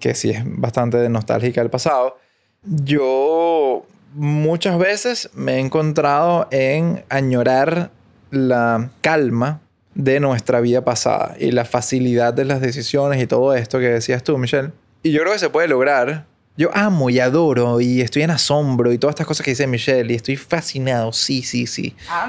que sí es bastante nostálgica del pasado. Yo muchas veces me he encontrado en añorar la calma de nuestra vida pasada y la facilidad de las decisiones y todo esto que decías tú, Michelle. Y yo creo que se puede lograr. Yo amo y adoro y estoy en asombro y todas estas cosas que dice Michelle y estoy fascinado, sí. Ah,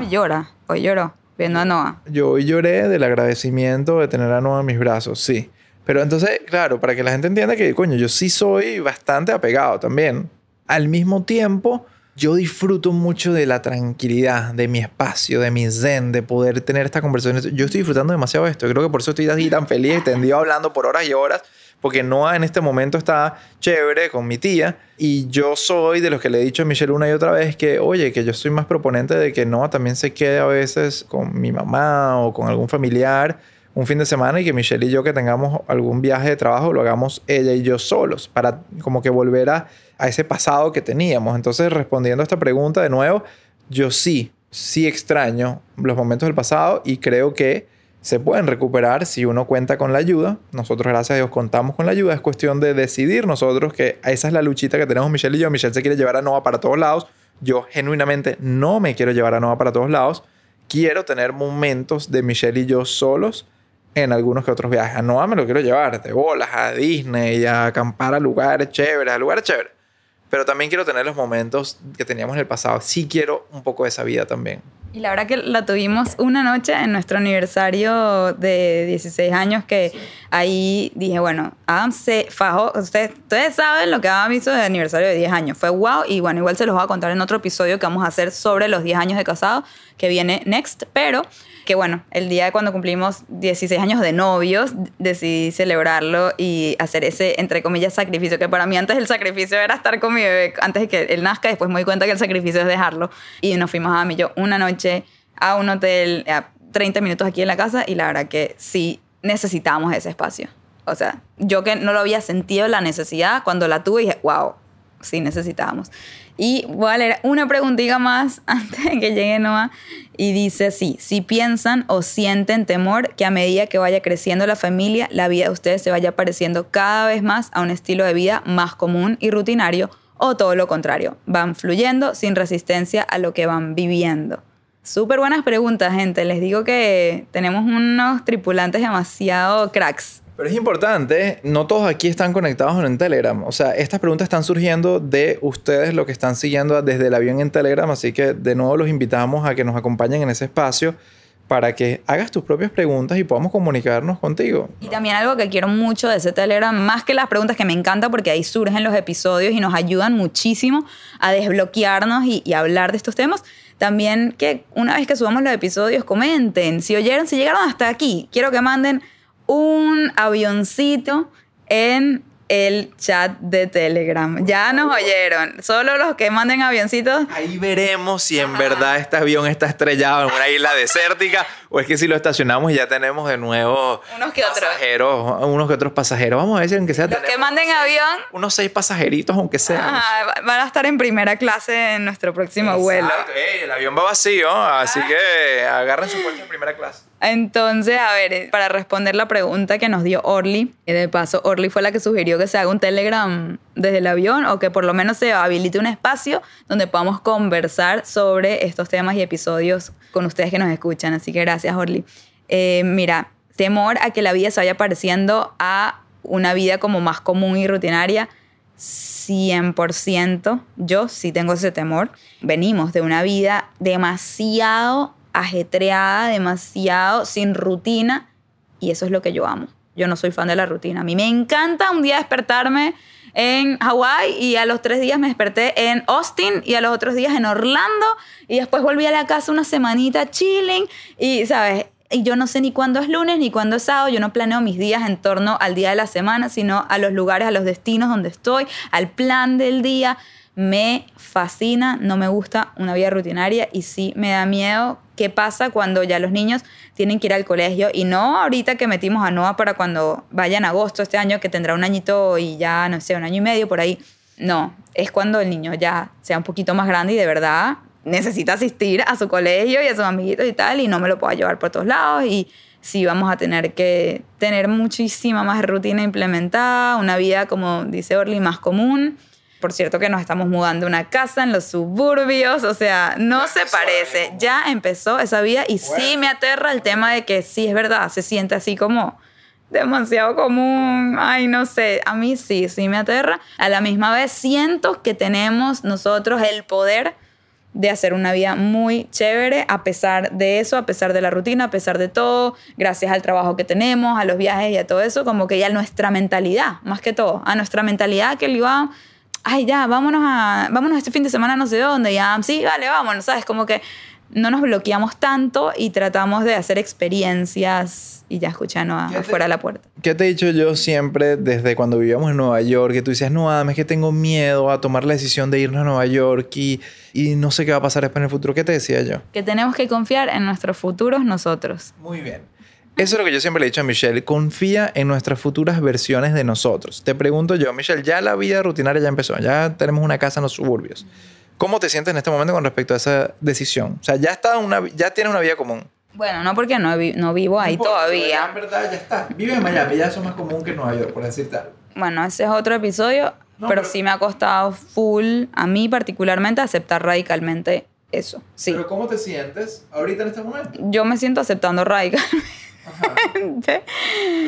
hoy lloro, viendo a Noah. Yo hoy lloré del agradecimiento de tener a Noah en mis brazos, sí. Pero entonces, claro, para que la gente entienda que, coño, yo sí soy bastante apegado también. Al mismo tiempo, yo disfruto mucho de la tranquilidad, de mi espacio, de mi zen, de poder tener esta conversación. Yo estoy disfrutando demasiado de esto. Creo que por eso estoy así tan feliz, extendido, hablando por horas y horas. Porque Noah en este momento está chévere con mi tía. Y yo soy de los que le he dicho a Michelle una y otra vez que, oye, que yo soy más proponente de que Noah también se quede a veces con mi mamá o con algún familiar un fin de semana y que Michelle y yo que tengamos algún viaje de trabajo lo hagamos ella y yo solos para como que volver a ese pasado que teníamos. Entonces, respondiendo a esta pregunta de nuevo, yo sí extraño los momentos del pasado y creo que se pueden recuperar si uno cuenta con la ayuda. Nosotros, gracias a Dios, contamos con la ayuda. Es cuestión de decidir nosotros que esa es la luchita que tenemos Michelle y yo. Michelle se quiere llevar a Noah para todos lados. Yo, genuinamente, no me quiero llevar a Noah para todos lados. Quiero tener momentos de Michelle y yo solos en algunos que otros viajes. A Noah me lo quiero llevar de bolas, a Disney, a acampar a lugares chéveres. Pero también quiero tener los momentos que teníamos en el pasado. Sí quiero un poco de esa vida también. Y la verdad que la tuvimos una noche en nuestro aniversario de 16 años que sí. Ahí dije, bueno, Adam se fajó. Ustedes saben lo que Adam hizo de aniversario de 10 años. Fue wow y bueno, igual se los voy a contar en otro episodio que vamos a hacer sobre los 10 años de casado que viene next. Pero que bueno, el día de cuando cumplimos 16 años de novios decidí celebrarlo y hacer ese, entre comillas, sacrificio. Que para mí antes el sacrificio era estar con mi bebé antes de que él nazca. Después me di cuenta que el sacrificio es dejarlo. Y nos fuimos a Adam y yo una noche a un hotel a 30 minutos aquí en la casa y la verdad que sí necesitábamos ese espacio. O sea, yo que no lo había sentido la necesidad, cuando la tuve dije, wow, sí necesitábamos. Y voy a leer una preguntita más antes de que llegue Noah y dice así, si piensan o sienten temor que a medida que vaya creciendo la familia, la vida de ustedes se vaya pareciendo cada vez más a un estilo de vida más común y rutinario o todo lo contrario, van fluyendo sin resistencia a lo que van viviendo. Súper buenas preguntas, gente. Les digo que tenemos unos tripulantes demasiado cracks. Pero es importante, no todos aquí están conectados en Telegram. O sea, estas preguntas están surgiendo de ustedes, lo que están siguiendo desde el avión en Telegram. Así que de nuevo los invitamos a que nos acompañen en ese espacio para que hagas tus propias preguntas y podamos comunicarnos contigo. Y también algo que quiero mucho de ese Telegram, más que las preguntas que me encanta porque ahí surgen los episodios y nos ayudan muchísimo a desbloquearnos y hablar de estos temas. También que una vez que subamos los episodios comenten, si oyeron, si llegaron hasta aquí, quiero que manden un avioncito en el chat de Telegram. Ya nos oyeron. Solo los que manden avioncitos. Ahí veremos si en verdad este avión está estrellado en una isla desértica o es que si lo estacionamos y ya tenemos de nuevo unos que otros pasajeros. Vamos a ver si aunque sea los que manden avión. Unos 6 pasajeritos aunque sea. Ajá, van a estar en primera clase en nuestro próximo vuelo. El avión va vacío, así que agarren su puesto en primera clase. Entonces, a ver, para responder la pregunta que nos dio Orly, y de paso, Orly fue la que sugirió que se haga un Telegram desde el avión o que por lo menos se habilite un espacio donde podamos conversar sobre estos temas y episodios con ustedes que nos escuchan. Así que gracias, Orly. Mira, temor a que la vida se vaya pareciendo a una vida como más común y rutinaria, 100%. Yo sí tengo ese temor. Venimos de una vida demasiado ajetreada, demasiado, sin rutina, y eso es lo que yo amo. Yo no soy fan de la rutina. A mí me encanta un día despertarme en Hawái y a los 3 días me desperté en Austin y a los otros días en Orlando y después volví a la casa una semanita chilling y, ¿sabes? Y yo no sé ni cuándo es lunes ni cuándo es sábado. Yo no planeo mis días en torno al día de la semana, sino a los lugares, a los destinos donde estoy, al plan del día. Me fascina, no me gusta una vida rutinaria y sí me da miedo qué pasa cuando ya los niños tienen que ir al colegio y no ahorita que metimos a Noah para cuando vaya en agosto este año que tendrá un añito y ya no sé, un año y medio por ahí. No, es cuando el niño ya sea un poquito más grande y de verdad necesita asistir a su colegio y a sus amiguitos y tal y no me lo puedo llevar por todos lados y sí vamos a tener que tener muchísima más rutina implementada, una vida como dice Orly más común. Por cierto que nos estamos mudando a una casa en los suburbios, o sea, no se parece. Ya empezó esa vida y sí me aterra el tema de que sí es verdad, se siente así como demasiado común. Ay, no sé, a mí sí, sí me aterra. A la misma vez siento que tenemos nosotros el poder de hacer una vida muy chévere a pesar de eso, a pesar de la rutina, a pesar de todo, gracias al trabajo que tenemos, a los viajes y a todo eso, como que ya nuestra mentalidad, más que todo, a nuestra mentalidad que le iba, ay ya, vámonos este fin de semana no sé dónde, ya, sí, vale, vámonos, ¿sabes? Como que no nos bloqueamos tanto y tratamos de hacer experiencias y ya escuchando afuera de la puerta. ¿Qué te he dicho yo siempre desde cuando vivíamos en Nueva York? Que tú decías, no, Adam, es que tengo miedo a tomar la decisión de irnos a Nueva York y no sé qué va a pasar después en el futuro. ¿Qué te decía yo? Que tenemos que confiar en nuestros futuros nosotros. Muy bien. Eso es lo que yo siempre le he dicho a Michelle. Confía en nuestras futuras versiones de nosotros. Te pregunto yo, Michelle, ya la vida rutinaria ya empezó. Ya tenemos una casa en los suburbios. ¿Cómo te sientes en este momento con respecto a esa decisión? O sea, ya tienes una vida común. Bueno, no porque no vivo ahí todavía. En verdad, ya está. Vive en Miami, ya eso es más común que en Nueva York, por decirte algo. Bueno, ese es otro episodio, no, pero sí me ha costado full, a mí particularmente, aceptar radicalmente eso. Sí. ¿Pero cómo te sientes ahorita en este momento? Yo me siento aceptando radicalmente. Ajá.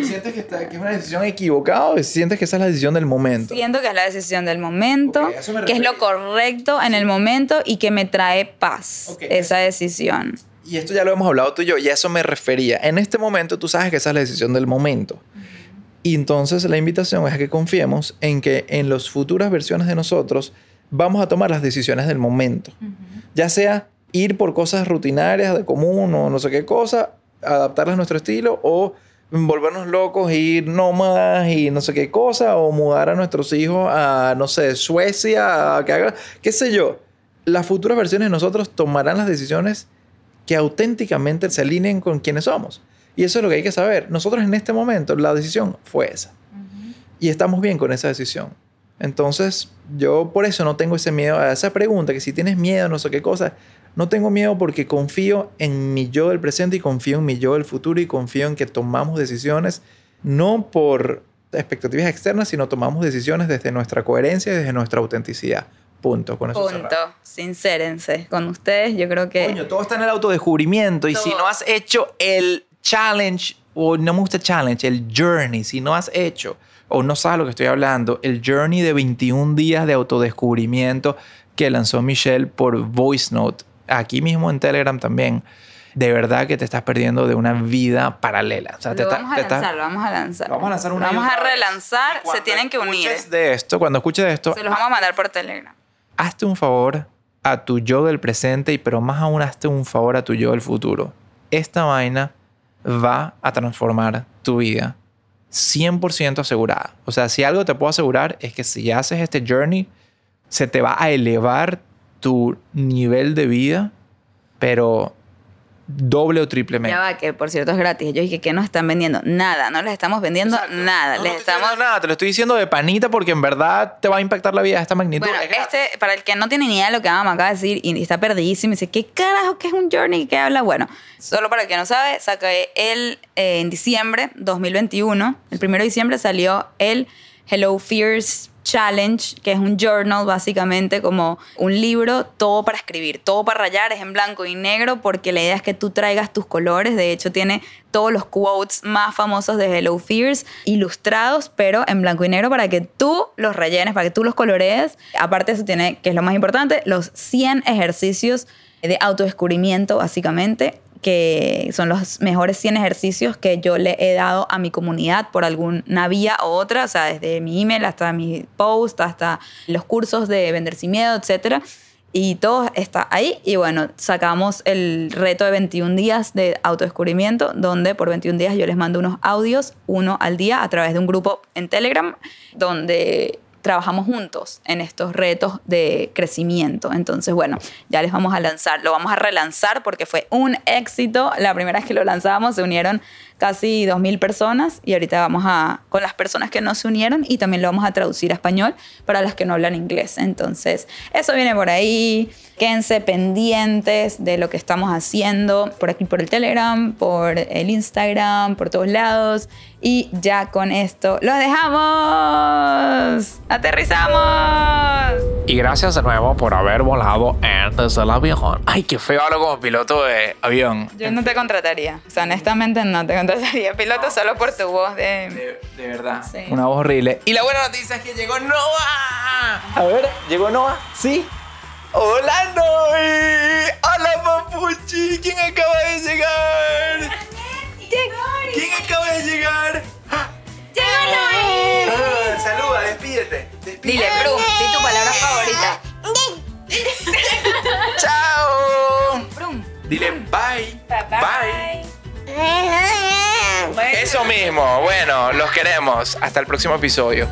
¿Sientes que es una decisión equivocada o sientes que esa es la decisión del momento? Siento que es la decisión del momento, okay, que es lo correcto en el momento y que me trae paz, okay, esa decisión. Y esto ya lo hemos hablado tú y yo, y a eso me refería. En este momento tú sabes que esa es la decisión del momento. Y entonces la invitación es que confiemos en que en las futuras versiones de nosotros vamos a tomar las decisiones del momento. Ya sea ir por cosas rutinarias, de común o no sé qué cosa, adaptarlas a nuestro estilo o volvernos locos, ir nómadas y no sé qué cosa, o mudar a nuestros hijos a, no sé, Suecia, a que haga, qué sé yo. Las futuras versiones de nosotros tomarán las decisiones que auténticamente se alineen con quienes somos. Y eso es lo que hay que saber. Nosotros en este momento la decisión fue esa. Uh-huh. Y estamos bien con esa decisión. Entonces, yo por eso no tengo ese miedo a esa pregunta, que si tienes miedo, no sé qué cosa. No tengo miedo porque confío en mi yo del presente y confío en mi yo del futuro y confío en que tomamos decisiones no por expectativas externas, sino tomamos decisiones desde nuestra coherencia y desde nuestra autenticidad. Punto. Con eso cerrado. Sincérense con ustedes. Yo creo que... Coño, todo está en el autodescubrimiento. Todo. Y si no has hecho el challenge, o no me gusta challenge, el journey, si no has hecho o no sabes lo que estoy hablando, el journey de 21 días de autodescubrimiento que lanzó Michelle por Voice Note, aquí mismo en Telegram también, de verdad que te estás perdiendo de una vida paralela. O sea, lo vamos a relanzar, se tienen que unir. Cuando escuches de esto, se los vamos a mandar por Telegram. Hazte un favor a tu yo del presente, y pero más aún hazte un favor a tu yo del futuro. Esta vaina va a transformar tu vida 100% asegurada. O sea, si algo te puedo asegurar es que si haces este journey, se te va a elevar tu nivel de vida, pero doble o triplemente. Ya va, que por cierto es gratis. Yo dije que no están vendiendo nada, no les estamos vendiendo nada. Te lo estoy diciendo de panita porque en verdad te va a impactar la vida de esta magnitud. Bueno, para el que no tiene ni idea de lo que Adam acaba de decir y está perdidísimo y dice, ¿qué carajo que es un journey? ¿Qué habla? Bueno, solo para el que no sabe, saqué en diciembre 2021, el 1 de diciembre salió el Hello Fears Challenge, que es un journal, básicamente como un libro, todo para escribir, todo para rayar, es en blanco y negro, porque la idea es que tú traigas tus colores. De hecho, tiene todos los quotes más famosos de Hello Fears ilustrados, pero en blanco y negro, para que tú los rellenes, para que tú los colorees. Aparte de eso tiene, que es lo más importante, los 100 ejercicios de autodescubrimiento, básicamente, que son los mejores 100 ejercicios que yo le he dado a mi comunidad por alguna vía u otra, o sea, desde mi email hasta mi post, hasta los cursos de Vender Sin Miedo, etc. Y todo está ahí. Y bueno, sacamos el reto de 21 días de autodescubrimiento, donde por 21 días yo les mando unos audios, uno al día, a través de un grupo en Telegram, donde trabajamos juntos en estos retos de crecimiento. Entonces, bueno, ya les vamos a lanzar, lo vamos a relanzar porque fue un éxito. La primera vez que lo lanzamos se unieron casi 2.000 personas y ahorita vamos a, con las personas que no se unieron, y también lo vamos a traducir a español para las que no hablan inglés. Entonces, eso viene por ahí. Quédense pendientes de lo que estamos haciendo por aquí, por el Telegram, por el Instagram, por todos lados. Y ya con esto los dejamos. ¡Aterrizamos! Y gracias de nuevo por haber volado en Desde el Avión. Ay, qué feo hablo como piloto de avión. Yo no te contrataría. O sea, honestamente no te contrataría piloto solo por tu voz de verdad. Sí. Una voz horrible. Y la buena noticia es que llegó Noah. A ver, ¿llegó Noah? Sí. ¡Hola, Noe! ¡Hola, Papuchi! ¿Quién acaba de llegar? ¿Quién acaba de llegar? ¡Llegó Noe! Saluda, despídete. Dile, Bru, di tu palabra favorita. ¡Chao! Dile bye. Bye. Bye. Eso mismo. Bueno, los queremos. Hasta el próximo episodio.